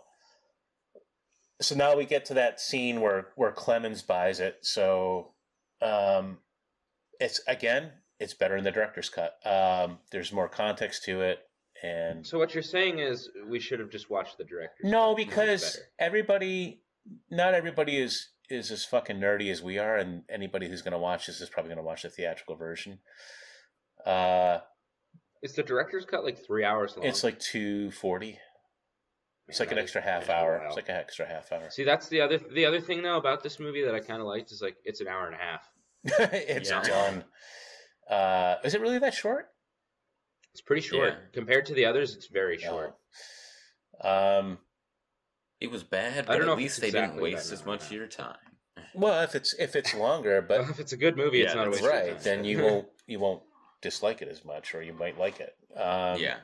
So now we get to that scene where, where Clemens buys it. So um, it's, again, it's better in the director's cut. Um, there's more context to it. And so what you're saying is we should have just watched the director's cut. No, because everybody, not everybody is, is as fucking nerdy as we are. And anybody who's going to watch this is probably going to watch the theatrical version. Uh, is the director's cut like three hours long? It's like two forty. It's like an extra half hour. It's like an extra half hour. See, that's the other the other thing though about this movie that I kind of liked is like it's an hour and a half. It's yeah. done. Uh, is it really that short? It's pretty short yeah. compared to the others. It's very short. Yeah. Um, it was bad, but I don't know at least they exactly didn't waste as much of your time. Well, if it's if it's longer, but well, if it's a good movie, yeah, it's not a waste. Right, of your time. Then you won't you won't dislike it as much, or you might like it. Um, yeah,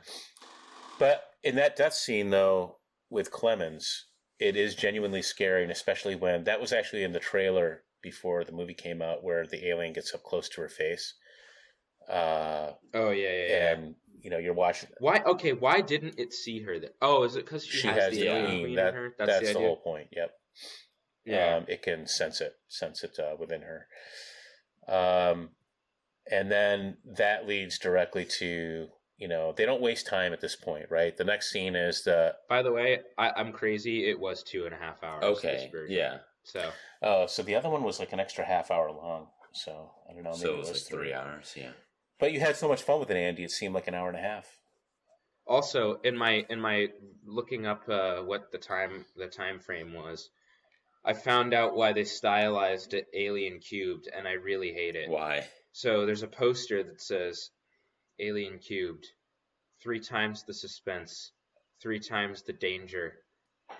but in that death scene though. With Clemens, it is genuinely scary, and especially when that was actually in the trailer before the movie came out, where the alien gets up close to her face. Uh, oh yeah, yeah, and yeah. you know you're watching. Why? Okay, why didn't it see her? Then? Oh, is it because she, she has, has the, the alien queen that, in her? That's, that's the, the whole point. Yep. Yeah, um, it can sense it, sense it uh, within her. Um, and then that leads directly to. You know, they don't waste time at this point, right? The next scene is the... By the way, I, I'm crazy. It was two and a half hours. Okay, yeah. So... Oh, so the other one was like an extra half hour long. So, I don't know. Maybe so it was, it was like three, three hours, yeah. But you had so much fun with it, Andy. It seemed like an hour and a half. Also, in my in my looking up uh, what the time the time frame was, I found out why they stylized it Alien Cubed, and I really hate it. Why? So, there's a poster that says... Alien Cubed, three times the suspense, three times the danger,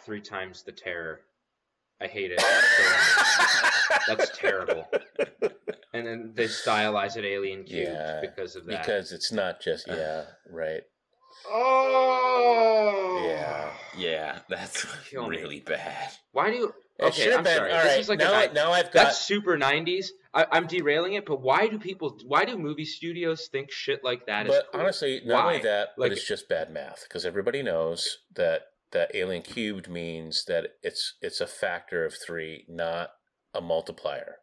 three times the terror. I hate it. That's terrible. And then they stylize it Alien Cubed yeah, because of that. Because it's not just, yeah, right. Oh! Yeah. Yeah, that's Kill really me. Bad. Why do you... Okay, I'm been, sorry. All this right. is like now, a, now I've got that's super nineties. I, I'm derailing it, but why do people? Why do movie studios think shit like that? But is cool? honestly, not why? only that, like, but it's just bad math because everybody knows that that Alien Cubed means that it's it's a factor of three, not a multiplier.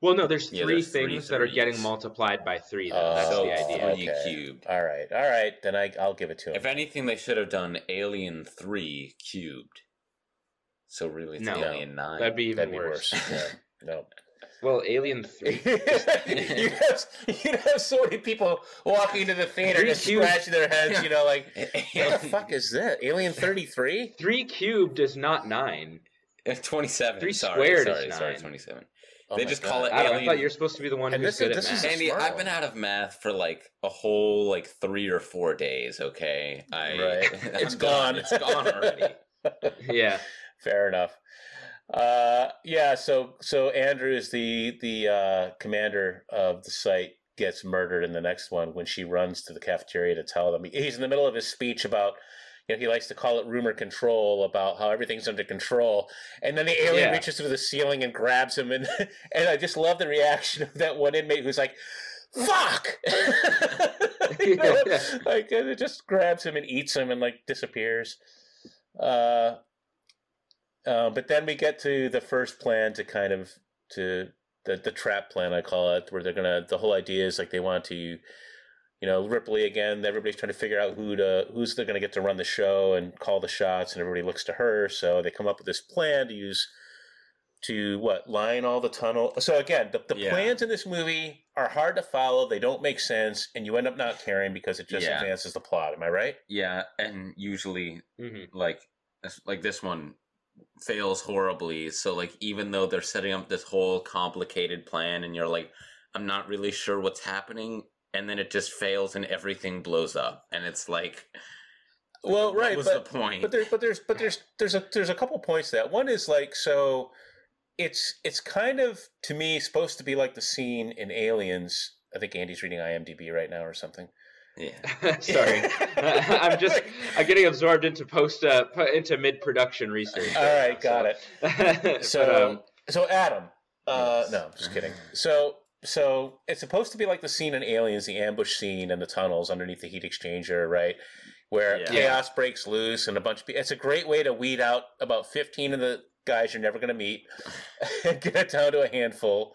Well, no, there's three yeah, there's things three that are getting multiplied by three. Though. Uh, That's so the idea. Three okay. cubed. All right, all right. Then I I'll give it to him. If anything, they should have done Alien three cubed. So really, it's no, Alien nine. That'd be even that'd be worse. worse. Yeah. No. Well, Alien three. you have you have so many people walking into the theater three and cubed. Scratching their heads. You know, like what the fuck is that? Alien thirty-three. Three cubed is not nine. It's twenty-seven. Three squared sorry, is sorry, nine. Sorry, twenty-seven. Oh they just God. Call it Adam, Alien. I thought you were supposed to be the one and who's good at math. Andy, I've been out of math for like a whole like three or four days. Okay, I right. it's gone. gone. It's gone already. Yeah. Fair enough. Uh, yeah, so so Andrew is the the uh, commander of the site gets murdered in the next one when she runs to the cafeteria to tell them. He's in the middle of his speech about, you know, he likes to call it rumor control about how everything's under control. And then the alien yeah. reaches through the ceiling and grabs him. And, and I just love the reaction of that one inmate who's like, fuck! You know? yeah. Like, it just grabs him and eats him and, like, disappears. Uh, uh, but then we get to the first plan to kind of, to the, the trap plan, I call it, where they're going to, the whole idea is, like, they want to, you know, Ripley again, everybody's trying to figure out who to, who's they're going to get to run the show and call the shots, and everybody looks to her. So they come up with this plan to use, to what, line all the tunnel. So again, the, the yeah. plans in this movie are hard to follow. They don't make sense, and you end up not caring because it just yeah. advances the plot. Am I right? Yeah, and usually, mm-hmm. like like this one fails horribly. So like, even though they're setting up this whole complicated plan, and you're like, I'm not really sure what's happening, and then it just fails, and everything blows up, and it's like, well, what right, was but, the point? But there's but there's but there's there's a there's a couple points to that. One is like so. It's it's kind of, to me, supposed to be like the scene in Aliens. I think Andy's reading I M D B right now or something. Yeah. Sorry. I'm just I'm getting absorbed into post uh, into mid-production research. All right, got it. So but, um, so Adam. Uh, yes. No, I'm just kidding. So so it's supposed to be like the scene in Aliens, the ambush scene in the tunnels underneath the heat exchanger, right? Where yeah. chaos breaks loose and a bunch of people. It's a great way to weed out about fifteen of the guys you're never going to meet and get it down to a handful.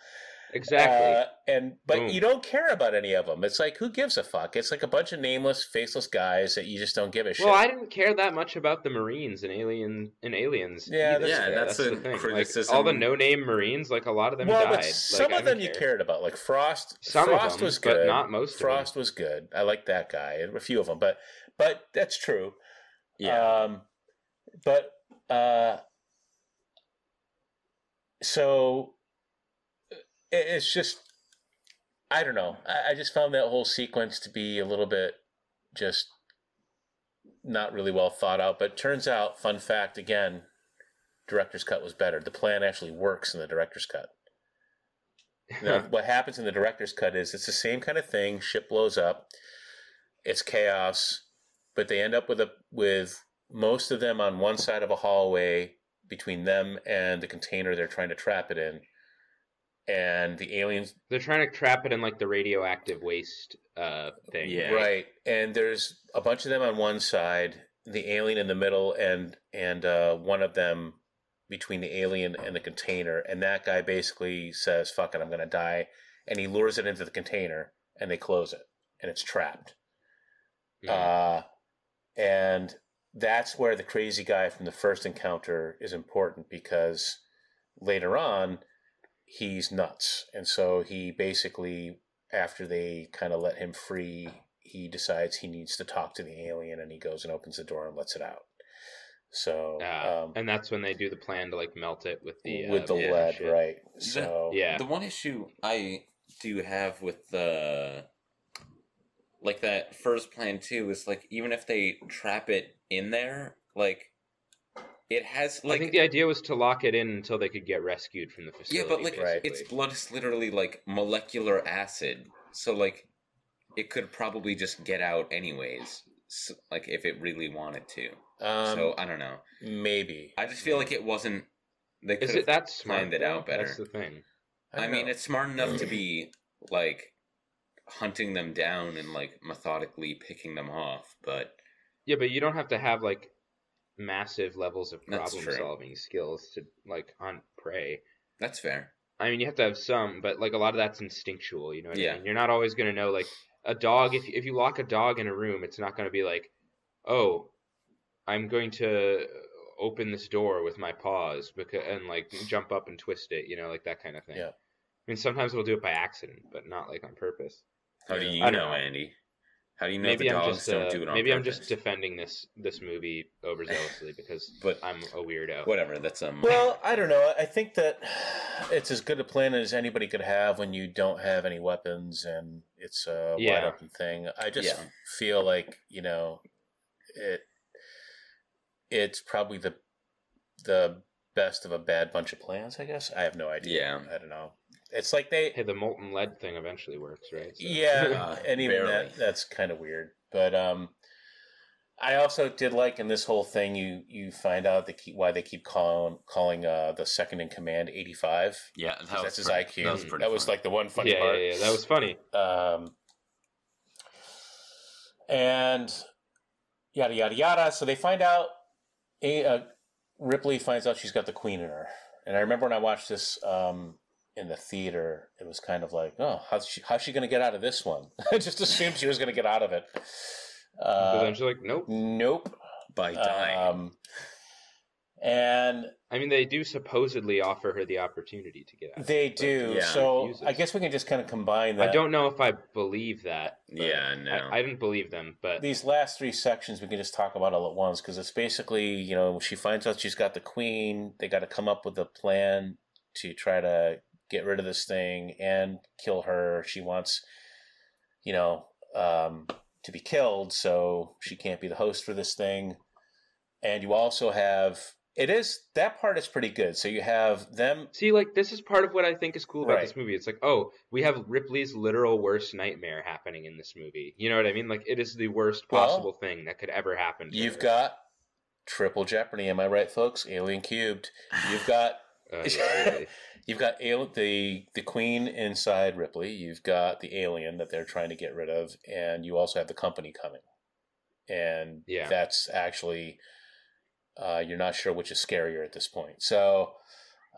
Exactly. Uh, and but mm. you don't care about any of them. It's like, who gives a fuck? It's like a bunch of nameless, faceless guys that you just don't give a shit. Well, I didn't care that much about the Marines and Alien and Aliens. Yeah, that's, yeah, that's, that's a the thing. Criticism. Like, all the no-name Marines, like a lot of them well, died. But some like, of them care. You cared about, like Frost. Some Frost of them, was good, but not most. Frost of them. was good. I liked that guy. A few of them, but but that's true. Yeah. Um, but. Uh, So it's just, I don't know. I just found that whole sequence to be a little bit just not really well thought out. But turns out, fun fact again, director's cut was better. The plan actually works in the director's cut. Now, what happens in the director's cut is it's the same kind of thing. Ship blows up. It's chaos. But they end up with a with most of them on one side of a hallway between them and the container they're trying to trap it in. And the aliens... They're trying to trap it in, like, the radioactive waste uh, thing. Yeah. Right. And there's a bunch of them on one side, the alien in the middle, and and uh, one of them between the alien and the container. And that guy basically says, fuck it, I'm going to die. And he lures it into the container, and they close it. And it's trapped. Yeah. Uh, and... That's where the crazy guy from the first encounter is important, because later on he's nuts. And so he basically, after they kind of let him free, he decides he needs to talk to the alien, and he goes and opens the door and lets it out. So, uh, um, and that's when they do the plan to like melt it with the, uh, with the yeah, lead. Shit. Right. So, the, yeah. The one issue I do have with the, like that first plan too is like, even if they trap it in there, like it has like I think the idea was to lock it in until they could get rescued from the facility. Yeah, but like basically. Its blood is literally like molecular acid, so like it could probably just get out anyways, so, like if it really wanted to. Um, so I don't know. Maybe I just feel like it wasn't. They could have planned smart, it out better. That's the thing. I, I mean, know. It's smart enough to be like hunting them down and like methodically picking them off, but. Yeah, but you don't have to have, like, massive levels of problem-solving skills to, like, hunt prey. That's fair. I mean, you have to have some, but, like, a lot of that's instinctual, you know what yeah. I mean? You're not always going to know, like, a dog, if, if you lock a dog in a room, it's not going to be like, oh, I'm going to open this door with my paws because and, like, jump up and twist it, you know, like that kind of thing. Yeah. I mean, sometimes we'll do it by accident, but not, like, on purpose. How do you know, know, Andy? How do you know maybe the dogs just, uh, don't do it on Maybe purpose? I'm just defending this this movie overzealously because but, I'm a weirdo. Whatever, that's... Um... Well, I don't know. I think that it's as good a plan as anybody could have when you don't have any weapons and it's a yeah. wide-open thing. I just yeah. feel like, you know, it it's probably the the best of a bad bunch of plans, I guess. I have no idea. Yeah. I don't know. It's like they... Hey, the molten lead thing eventually works, right? So. Yeah, uh, and even that, that's kind of weird. But um, I also did like in this whole thing, you you find out the key, why they keep calling calling uh, the second in command eighty-five. Yeah, that was that's his pretty, I Q. That was, that was like the one funny yeah, part. Yeah, yeah, that was funny. Um, and yada yada yada. So they find out. A, uh, Ripley finds out she's got the queen in her, and I remember when I watched this um, in the theater, it was kind of like, oh, how's she how's she going to get out of this one? I just assumed she was going to get out of it. Uh, but then she's like, nope. Nope. By dying. Um, and... I mean, they do supposedly offer her the opportunity to get out. They do. Yeah. So I guess we can just kind of combine that. I don't know if I believe that. Yeah, no. I, I didn't believe them, but... These last three sections we can just talk about all at once, because it's basically, you know, she finds out she's got the queen. They got to come up with a plan to try to get rid of this thing and kill her. She wants, you know... Um, to be killed, so she can't be the host for this thing. And you also have it is that part is pretty good. So you have them see, like, this is part of what I think is cool about right. this movie. It's like, oh, we have Ripley's literal worst nightmare happening in this movie. You know what I mean? Like, it is the worst possible well, thing that could ever happen to you've her. Got triple jeopardy, am I right, folks? Alien cubed. You've got uh, yeah, really. You've got the the queen inside Ripley. You've got the alien that they're trying to get rid of, and you also have the company coming. And yeah. that's actually uh, you're not sure which is scarier at this point. So,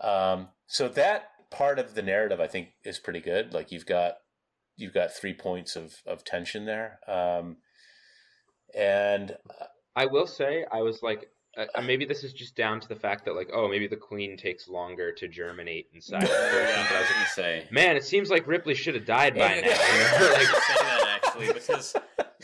um, so that part of the narrative I think is pretty good. Like you've got you've got three points of of tension there. Um, and I will say, I was like. Uh, maybe this is just down to the fact that, like, oh, maybe the queen takes longer to germinate inside. Doesn't say. Man, it seems like Ripley should have died by now. You know? Like, say that actually, because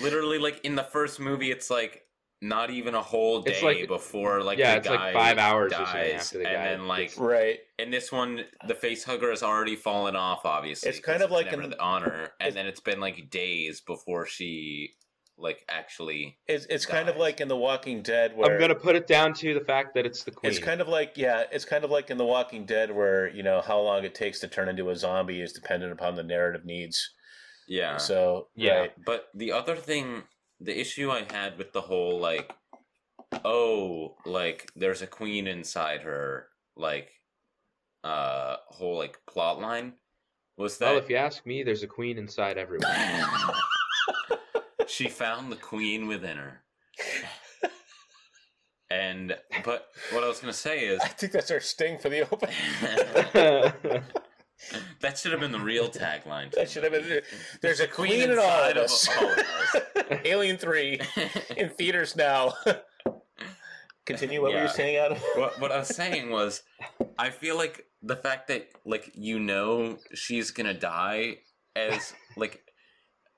literally, like in the first movie, it's like not even a whole day like, before, like yeah, the it's guy like five hours dies, or something after the guy, and then like right. And this one, the facehugger has already fallen off. Obviously, it's kind of it's like an honor, and then it's been like days before she. Like actually, it's it's dies. Kind of like in The Walking Dead where I'm gonna put it down to the fact that it's the queen. It's kind of like yeah, it's kind of like in The Walking Dead where you know how long it takes to turn into a zombie is dependent upon the narrative needs. Yeah. So yeah, right. But the other thing, the issue I had with the whole like, oh, like there's a queen inside her, like, uh, whole like plot line was that. Well, if you ask me, there's a queen inside everyone. She found the queen within her. And, but what I was going to say is... I think that's our sting for the opening. That should have been the real tagline. That should have been... There's, there's a queen, queen in all of us. All of us. Alien three in theaters now. Continue what yeah. we were saying, Adam. What, what I was saying was, I feel like the fact that, like, you know she's going to die as, like...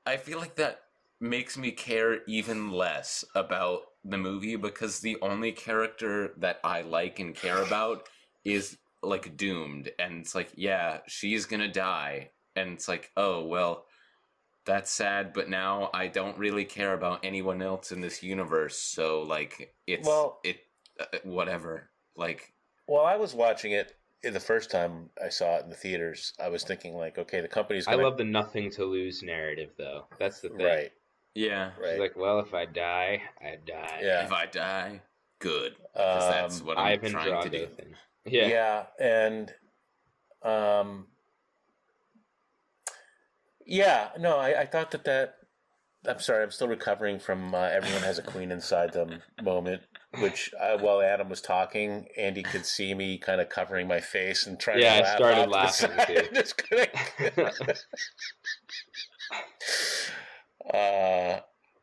I feel like that... makes me care even less about the movie because the only character that I like and care about is like doomed, and it's like, yeah, she's gonna die, and it's like, oh well, that's sad, but now I don't really care about anyone else in this universe, so like it's well, it uh, whatever. Like, well, I was watching it the first time I saw it in the theaters. I was thinking like, okay, the company's gonna... I love the nothing to lose narrative though. That's the thing, right? Yeah. She's right. like, well, if I die, I die. Yeah. If I die, good. Because um, that's what I'm Ivan trying Drago to do. Thing. Yeah. Yeah, and... um, Yeah, no, I, I thought that that... I'm sorry, I'm still recovering from uh, everyone has a queen inside them moment, which I, while Adam was talking, Andy could see me kind of covering my face and trying yeah, to laugh. Yeah, I started laughing, too. Couldn't... Uh,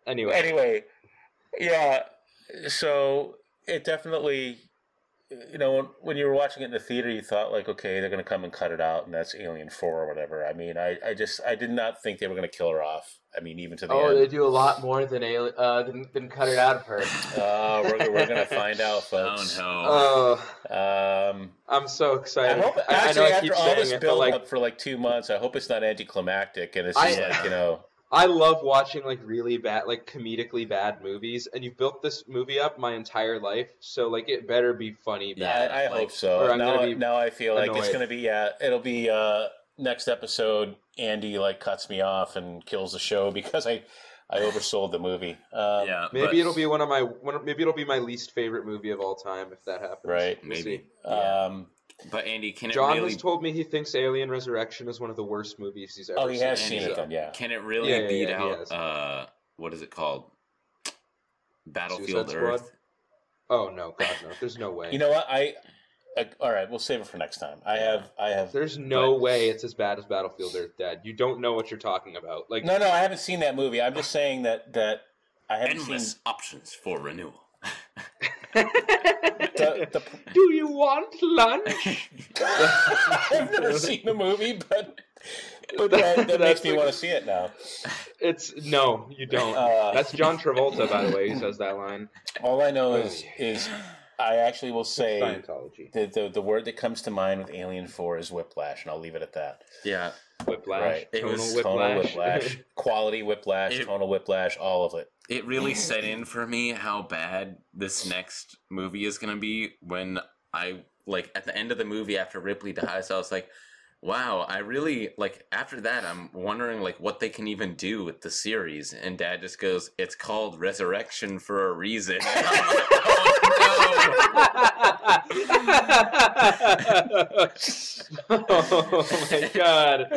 anyway, anyway, yeah. So it definitely, you know, when, when you were watching it in the theater, you thought like, okay, they're going to come and cut it out, and that's Alien four or whatever. I mean, I, I just, I did not think they were going to kill her off. I mean, even to the oh, end. They do a lot more than alien, uh, than, than cut it out of her. Oh, uh, we're, we're going to find out, folks. Oh no! Oh, um, I'm so excited. I hope, actually, I know after I all this build like... up for like two months, I hope it's not anticlimactic, and it's just I, like you know. I love watching, like, really bad, like, comedically bad movies, and you've built this movie up my entire life, so, like, it better be funny bad. Yeah, I like, hope so. Now, now I feel annoyed. Like it's going to be, yeah, it'll be, uh, next episode, Andy, like, cuts me off and kills the show because I, I oversold the movie. Um, yeah, maybe but... it'll be one of my one, maybe it'll be my least favorite movie of all time if that happens. Right, we'll maybe. See. Um, but Andy, can it John really... has told me he thinks Alien Resurrection is one of the worst movies he's ever seen. Oh, he seen. has Andy, seen it. Then, yeah. Can it really yeah, yeah, beat yeah, out uh, what is it called? Battlefield Earth. Oh no, God no! There's no way. You know what? I. Uh, all right, we'll save it for next time. I have, I have. There's no but, way it's as bad as Battlefield Earth, Dad. You don't know what you're talking about. Like, no, no, I haven't seen that movie. I'm just saying that that I haven't endless seen... options for renewal. the, the... Do you want lunch? I've never seen the movie, but but that, that makes me like... want to see it now. It's no, you don't. Uh, That's John Travolta, by the way, who says that line. All I know is is. I actually will say Scientology. The, the the word that comes to mind with Alien four is whiplash, and I'll leave it at that. Yeah, whiplash. Right. It tonal was whiplash. whiplash. Quality whiplash, it, tonal whiplash, all of it. It really set in for me how bad this next movie is going to be when I, like, at the end of the movie after Ripley dies, I was like, wow, I really, like, after that, I'm wondering, like, what they can even do with the series. And Dad just goes, it's called Resurrection for a reason. And I'm like, oh, no. Oh, my God.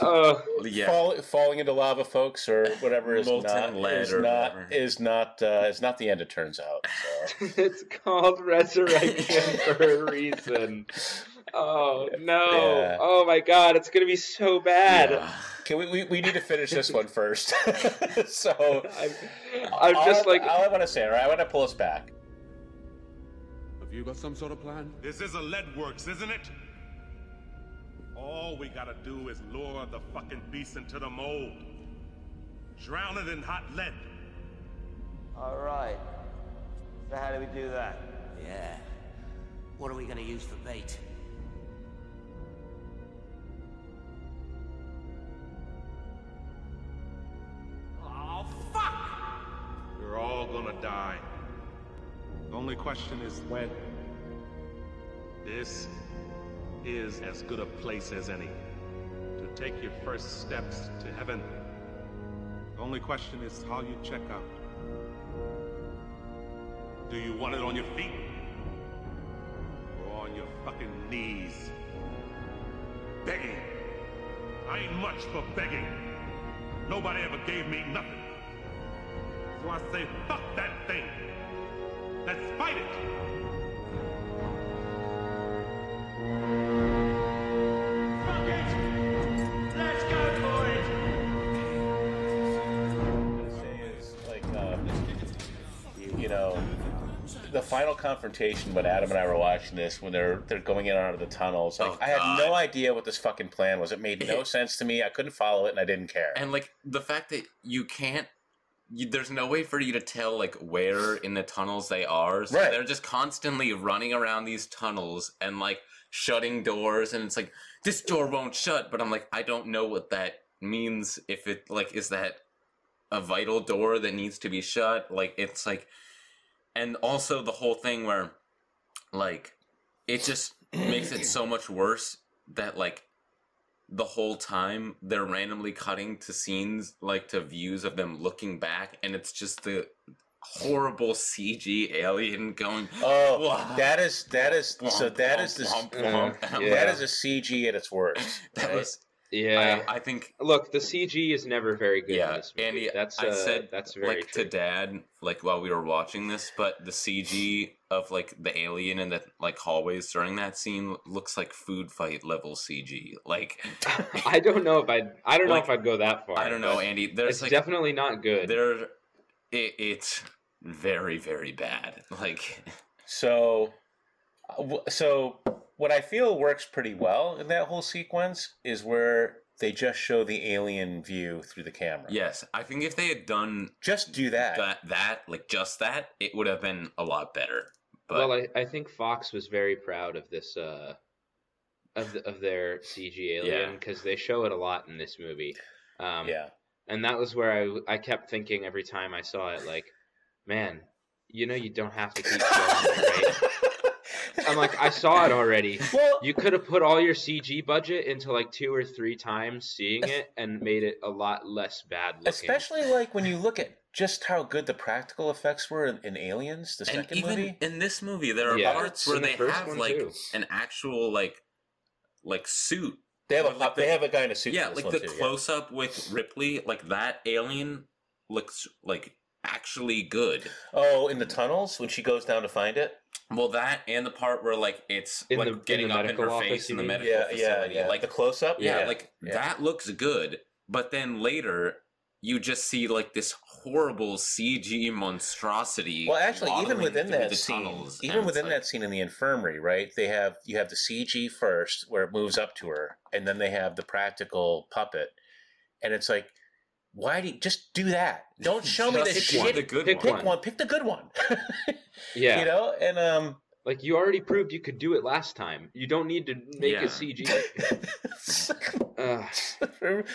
Uh, yeah. fall, falling into lava, folks, or whatever is not, lead is, or not, whatever. is not uh, is not the end. It turns out so. It's called Resurrection for a reason. Oh no! Yeah. Oh my God! It's gonna be so bad. Yeah. Can we, we we need to finish this one first? So I'm, I'm just all, like all I want to say. All right, I want to pull us back. Have you got some sort of plan? This is a lead works, isn't it? All we gotta do is lure the fucking beast into the mold. Drown it in hot lead. Alright. So how do we do that? Yeah. What are we gonna use for bait? Oh, fuck! We're all gonna die. The only question is when. This is as good a place as any to take your first steps to heaven. The only question is how you check out. Do you want it on your feet or on your fucking knees? Begging. I ain't much for begging. Nobody ever gave me nothing. So I say, fuck that thing. Let's fight it. The final confrontation when Adam and I were watching this, when they're they're going in out of the tunnels, like, oh, I had no idea what this fucking plan was. It made no it, sense to me. I couldn't follow it, and I didn't care. And like the fact that you can't, you, there's no way for you to tell like where in the tunnels they are. So right. They're just constantly running around these tunnels and like shutting doors, and it's like this door won't shut. But I'm like, I don't know what that means. If it like is that a vital door that needs to be shut? Like it's like. And also the whole thing where, like, it just makes it so much worse that, like, the whole time they're randomly cutting to scenes, like, to views of them looking back. And it's just the horrible C G alien going, oh, wah, that is, that is, wah, so that wah, is this, wah, wah, uh, yeah. That is a C G at its worst. That right? was... Yeah, I, I think. Look, the C G is never very good. Yeah, in this movie. Andy, that's uh, I said that's very like true. to Dad, like while we were watching this, but the C G of like the alien and the like hallways during that scene looks like food fight level C G. Like, I don't know if I, I don't like, know if I'd go that far. I don't know, Andy. There's it's like, definitely not good. There, it, it's very very bad. Like, so, so. What I feel works pretty well in that whole sequence is where they just show the alien view through the camera. Yes, I think if they had done just do that, that, that like just that, it would have been a lot better. But... Well, I, I think Fox was very proud of this, uh, of the, of their C G alien because yeah. they show it a lot in this movie. Um, yeah, and that was where I I kept thinking every time I saw it, like, man, you know, you don't have to keep showing it, right? I'm like, I saw it already. Well, you could have put all your C G budget into like two or three times seeing it and made it a lot less bad looking. Especially like when you look at just how good the practical effects were in, in Aliens, the and second even movie. In this movie, there are yeah, parts where they the have like too. an actual like like suit. They have a like the, they have a guy in a suit. Yeah, like the close up yeah. with Ripley, like that alien looks like actually good. Oh, in the tunnels when she goes down to find it. Well, that and the part where like it's in like the, getting in up in her face in the medical yeah, facility, yeah, yeah. like the close up. Yeah, yeah. like yeah. that looks good. But then later, you just see like this horrible C G monstrosity. Well, actually, even within that scene, even within like, that scene in the infirmary, right? They have you have the C G first, where it moves up to her, and then they have the practical puppet, and it's like, why do you just do that? Don't show me the shit. Pick the good pick one. one. Pick the good one. Yeah, you know, and um, like you already proved you could do it last time. You don't need to make yeah. a C G. uh,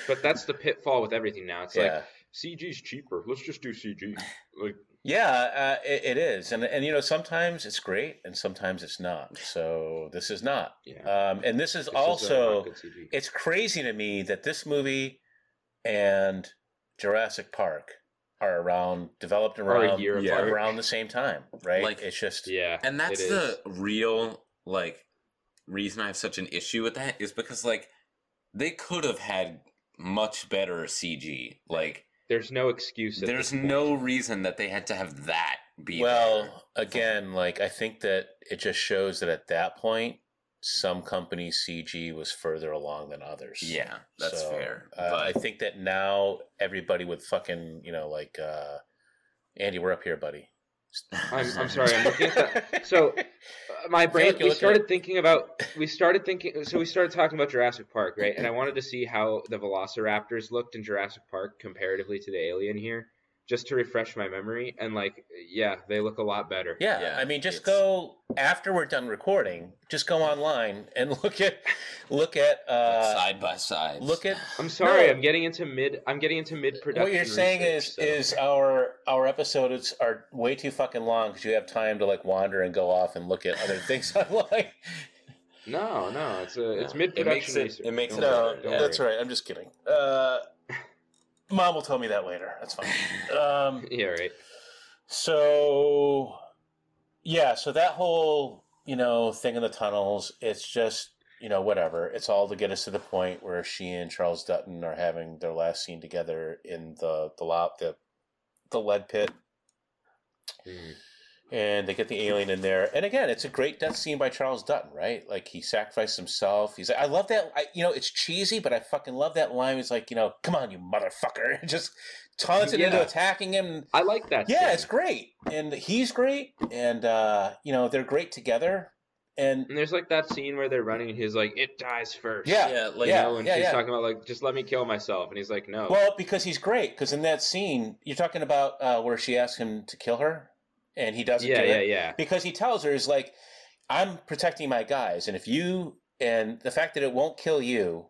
but that's the pitfall with everything now. It's yeah. like C G's cheaper. Let's just do C G. Like, yeah, uh, it, it is, and and you know sometimes it's great and sometimes it's not. So this is not. Yeah. Um, and this is this also is it's crazy to me that this movie and Jurassic Park are around developed around year yeah. around the same time, right? Like it's just yeah, and that's the real like reason I have such an issue with that is because like they could have had much better C G. Like there's no excuse. There's no reason that they had to have that be well. There. Again, like I think that it just shows that at that point, some companies' C G was further along than others. Yeah, that's so, fair. Uh, but... I think that now everybody with fucking, you know, like, uh, Andy, we're up here, buddy. I'm, I'm sorry, I'm looking at that. So, uh, my brain, like we started at... thinking about, we started thinking, so we started talking about Jurassic Park, right? And I wanted to see how the velociraptors looked in Jurassic Park comparatively to the alien here, just to refresh my memory. And like, yeah, they look a lot better. Yeah, yeah I mean, just it's... go after we're done recording. Just go online and look at, look at uh, side by side. Look at. I'm sorry, no, I'm getting into mid. I'm getting into mid production. What you're research, saying is, so. is our our episodes are way too fucking long because you have time to like wander and go off and look at other things online. No, no, it's a it's no, mid production. It makes it. it, makes it no, yeah, that's right. I'm just kidding. Uh, Mom will tell me that later. That's fine. Um, yeah, right. So, yeah, so that whole, you know, thing in the tunnels, it's just, you know, whatever. It's all to get us to the point where she and Charles Dutton are having their last scene together in the the lop, the, the lead pit. Mm-hmm. And they get the alien in there. And again, it's a great death scene by Charles Dutton, right? Like, he sacrificed himself. He's like, I love that. I, you know, it's cheesy, but I fucking love that line. He's like, you know, come on, you motherfucker. And just taunted yeah. into attacking him. I like that. Yeah, scene. It's great. And he's great. And, uh, you know, they're great together. And, and there's, like, that scene where they're running, and he's like, it dies first. Yeah, yeah, like, yeah, you know, and yeah, she's yeah. talking about, like, just let me kill myself. And he's like, no. Well, because he's great. Because in that scene, you're talking about uh, where she asks him to kill her. And he doesn't yeah, do it yeah, yeah. because he tells her, is like, I'm protecting my guys. And if you, and the fact that it won't kill you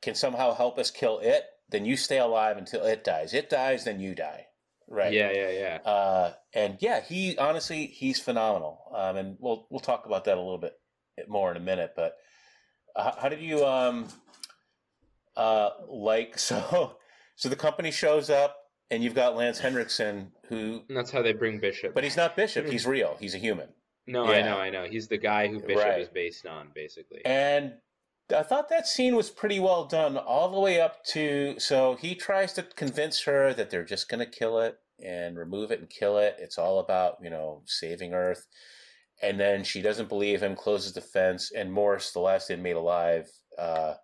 can somehow help us kill it, then you stay alive until it dies. It dies, then you die. Right. Yeah, yeah, yeah. Uh, and yeah, he, honestly, he's phenomenal. Um, and we'll, we'll talk about that a little bit more in a minute. But uh, how did you, um, uh, like, so, so the company shows up. And you've got Lance Henriksen, who... And that's how they bring Bishop. But he's not Bishop. He's real. He's a human. No, yeah. I know, I know. He's the guy who Bishop right. is based on, basically. And I thought that scene was pretty well done all the way up to... So he tries to convince her that they're just going to kill it and remove it and kill it. It's all about, you know, saving Earth. And then she doesn't believe him, closes the fence, and Morris, the last inmate alive, uh,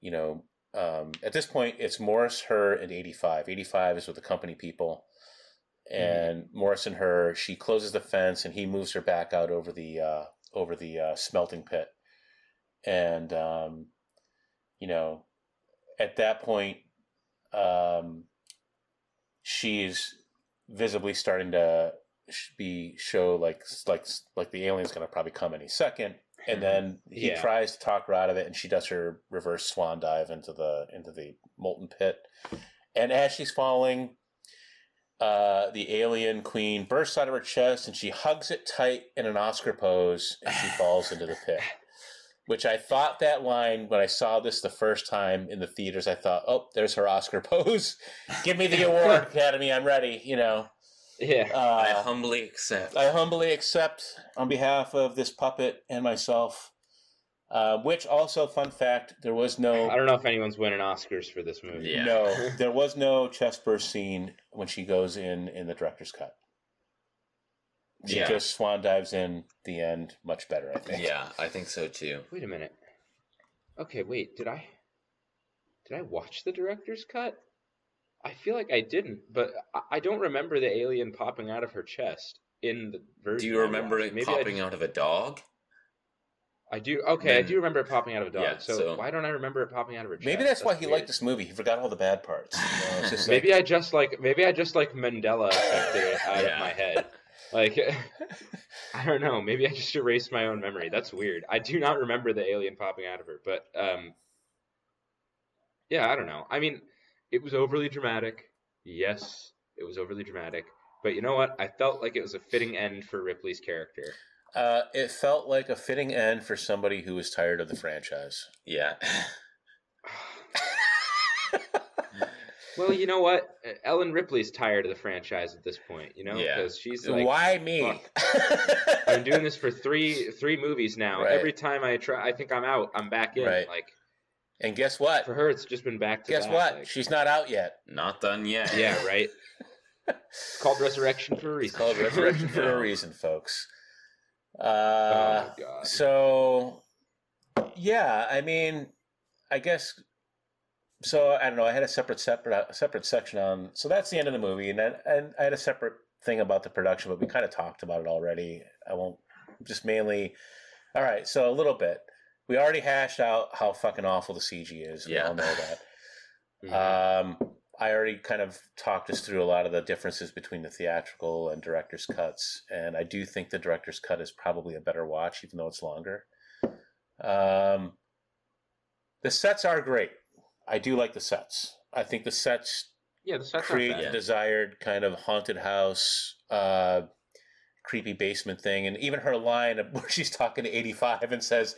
you know... Um, at this point, it's Morris, her, and eighty-five. eighty-five is with the company people. And mm-hmm. Morris and her, she closes the fence, and he moves her back out over the uh, over the uh, smelting pit. And, um, you know, at that point, um, she's visibly starting to be show, like, like, like the alien's going to probably come any second. And then he yeah. tries to talk her out of it, and she does her reverse swan dive into the into the molten pit. And as she's falling, Uh, the alien queen bursts out of her chest and she hugs it tight in an Oscar pose and she falls into the pit. Which I thought that line, when I saw this the first time in the theaters, I thought, oh, there's her Oscar pose. Give me the award, Academy. I'm ready, you know. Yeah. Uh, I humbly accept. I humbly accept on behalf of this puppet and myself. Uh, which also, fun fact, there was no... I don't know if anyone's winning Oscars for this movie. Yeah. No, there was no chest burst scene when she goes in in the director's cut. She yeah. just swan dives in the end much better, I think. Yeah, I think so too. Wait a minute. Okay, wait, did I... Did I watch the director's cut? I feel like I didn't, but I don't remember the alien popping out of her chest in the version. Do you remember it Maybe popping just... out of a dog? I do. Okay, I do remember it popping out of a dog. Yeah, so, so why don't I remember it popping out of a chest? Maybe that's, that's why weird. He liked this movie. He forgot all the bad parts. You know, it's just like... Maybe I just like maybe I just like Mandela affected it out yeah. of my head. Like, I don't know. Maybe I just erased my own memory. That's weird. I do not remember the alien popping out of her, but um, yeah, I don't know. I mean, it was overly dramatic. Yes, it was overly dramatic. But you know what? I felt like it was a fitting end for Ripley's character. Uh, it felt like a fitting end for somebody who was tired of the franchise. Yeah. Well, you know what? Ellen Ripley's tired of the franchise at this point, you know? Yeah. Because she's like, why me? I'm doing this for three three movies now. Right. Every time I try, I think I'm out. I'm back in. Right. Like, and guess what? For her, it's just been back to guess back. What? Like, she's not out yet. Not done yet. Yeah, right? It's called Resurrection for a reason. It's called Resurrection for a reason, folks. Uh, oh God. So, yeah, I mean, I guess, so I don't know, I had a separate, separate, separate section on, so that's the end of the movie, and then, and I had a separate thing about the production, but we kind of talked about it already. I won't, just mainly, all right, so a little bit. We already hashed out how fucking awful the C G is. Yeah. We all know that. Mm-hmm. Um, I already kind of talked us through a lot of the differences between the theatrical and director's cuts, and I do think the director's cut is probably a better watch, even though it's longer. Um, the sets are great. I do like the sets. I think the sets, yeah, the sets create the desired kind of haunted house, uh, creepy basement thing, and even her line where she's talking to eighty-five and says,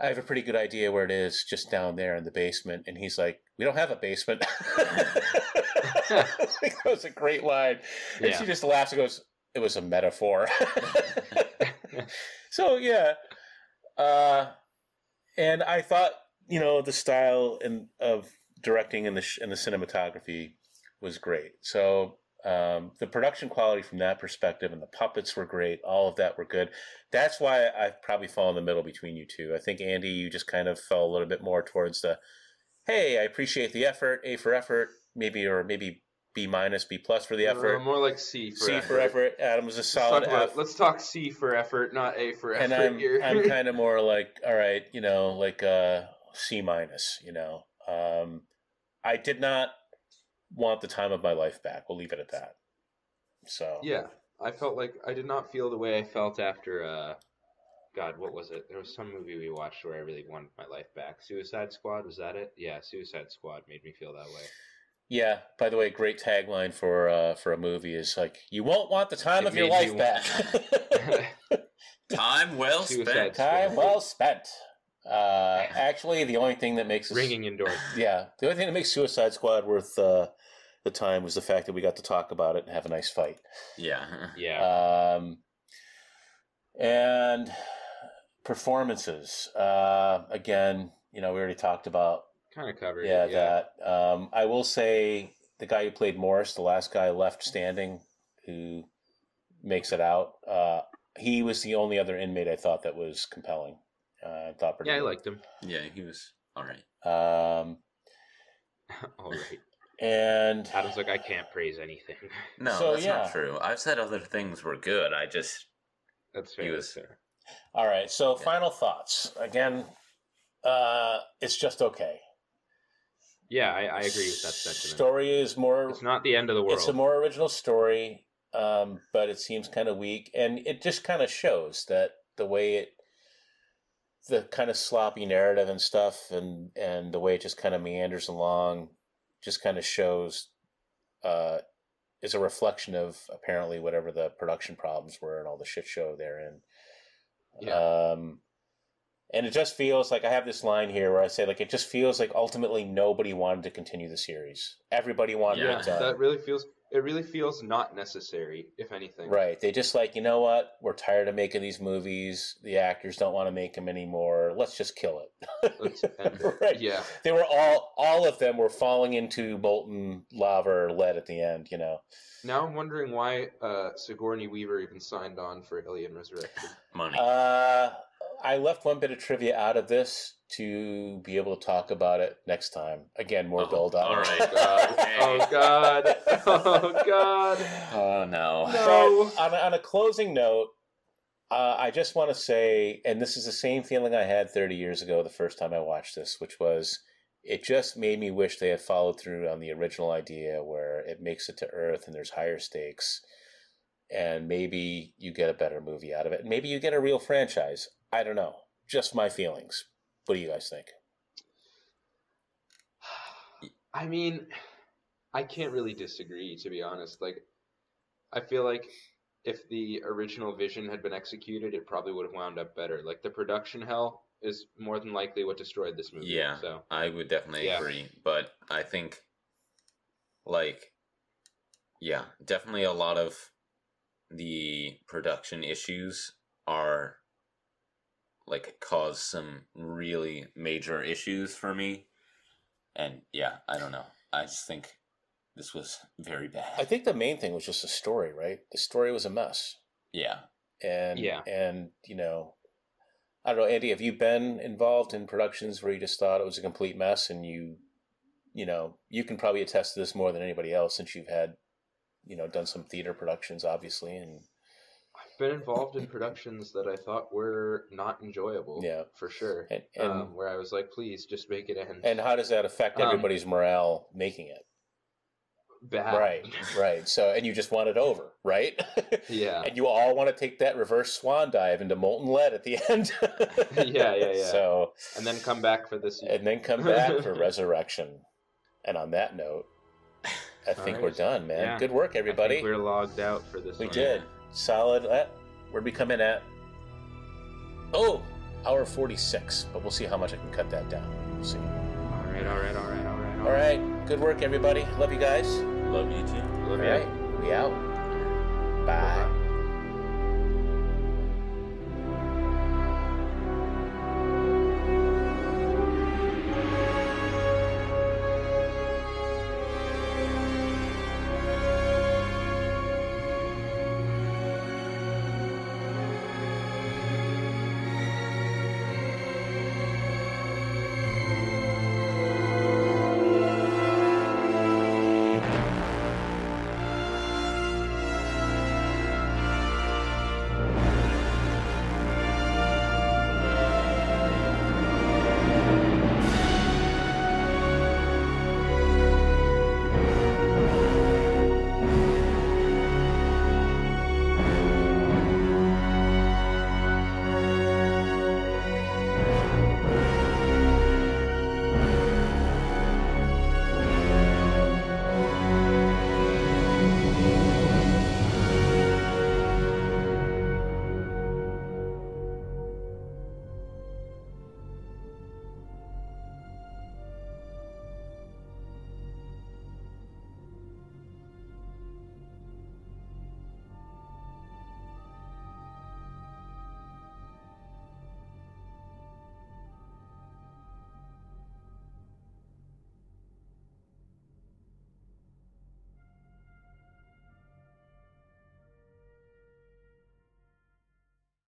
I have a pretty good idea where it is, just down there in the basement. And he's like, we don't have a basement. That was a great line. And yeah. she just laughs and goes, it was a metaphor. So, yeah. Uh, and I thought, you know, the style in, of directing and the, sh- and the cinematography was great. So um, the production quality from that perspective and the puppets were great. All of that were good. That's why I probably fall in the middle between you two. I think, Andy, you just kind of fell a little bit more towards the... hey, I appreciate the effort, A for effort, maybe, or maybe B minus, B plus for the effort. More like C for C effort. C for effort. Adam was a solid let's talk, F. Let's talk C for effort, not A for effort. And I'm, here. I'm kind of more like, all right, you know, like uh, C minus, you know. Um, I did not want the time of my life back. We'll leave it at that. So yeah, I felt like I did not feel the way I felt after, uh, God, what was it? There was some movie we watched where I really wanted my life back. Suicide Squad, was that it? Yeah, Suicide Squad made me feel that way. Yeah, by the way, great tagline for uh, for a movie is like, you won't want the time it of your life back. Time well spent. Time well spent. Uh, actually, the only thing that makes... This, ringing indoors. Yeah, the only thing that makes Suicide Squad worth uh, the time was the fact that we got to talk about it and have a nice fight. Yeah. Yeah. Um, and... performances. Uh, again, you know, we already talked about kind of covered. Yeah, yeah. that. Um, I will say the guy who played Morris, the last guy left standing, who makes it out. Uh, he was the only other inmate I thought that was compelling. Uh, I thought pretty. Yeah, good. I liked him. Yeah, he was all right. Um, all right. And Adam's like, I can't praise anything. No, so, that's yeah. not true. I've said other things were good. I just that's fair. He was fair. All right, so yeah. final thoughts. Again, uh, it's just okay. Yeah, I, I agree with that sentiment. Story is more... It's not the end of the world. It's a more original story, um, but it seems kind of weak. And it just kind of shows that the way it... the kind of sloppy narrative and stuff and, and the way it just kind of meanders along just kind of shows uh, is a reflection of apparently whatever the production problems were and all the shit show they're in. Yeah. Um, and it just feels like, I have this line here where I say, like, it just feels like ultimately nobody wanted to continue the series. Everybody wanted yeah, it done. That really feels, it really feels not necessary, if anything. Right. They just like, you know what? We're tired of making these movies. The actors don't want to make them anymore. Let's just kill it. Let's end it. Right. Yeah. They were all, all of them were falling into molten lava or lead at the end, you know. Now I'm wondering why uh, Sigourney Weaver even signed on for Alien Resurrection. Money. Uh... I left one bit of trivia out of this to be able to talk about it next time. Again, more oh, build-up. All right. God. Okay. Oh, God. Oh, God. Oh, no. No. But on, on a closing note, uh, I just want to say, and this is the same feeling I had thirty years ago the first time I watched this, which was it just made me wish they had followed through on the original idea where it makes it to Earth and there's higher stakes, and maybe you get a better movie out of it. Maybe you get a real franchise. I don't know. Just my feelings. What do you guys think? I mean, I can't really disagree, to be honest. Like, I feel like if the original vision had been executed, it probably would have wound up better. Like, the production hell is more than likely what destroyed this movie. Yeah, so. I would definitely yeah. agree. But I think, like, yeah, definitely a lot of the production issues are... like, caused some really major issues for me. And, yeah, I don't know. I just think this was very bad. I think the main thing was just the story, right? The story was a mess. Yeah. And, yeah. and you know, I don't know, Andy, have you been involved in productions where you just thought it was a complete mess and you, you know, you can probably attest to this more than anybody else since you've had, you know, done some theater productions, obviously, and... I've been involved in productions that I thought were not enjoyable, yeah, for sure. And, and um, where I was like, please, just make it end. And how does that affect everybody's um, morale making it? Bad. Right, right. So, and you just want it over, right? Yeah. And you all want to take that reverse swan dive into molten lead at the end. Yeah, yeah, yeah. So, and then come back for this. And then come back for Resurrection. And on that note, I think right. we're done, man. Yeah. Good work, everybody. I think we're logged out for this. We one. did. Solid. Uh, where'd we come in at? Oh, hour forty-six. But we'll see how much I can cut that down. We'll see. All right, all right, all right, all right. All right. All right. Good work, everybody. Love you guys. Love you too. Love all you. Right. We out. Bye. Bye.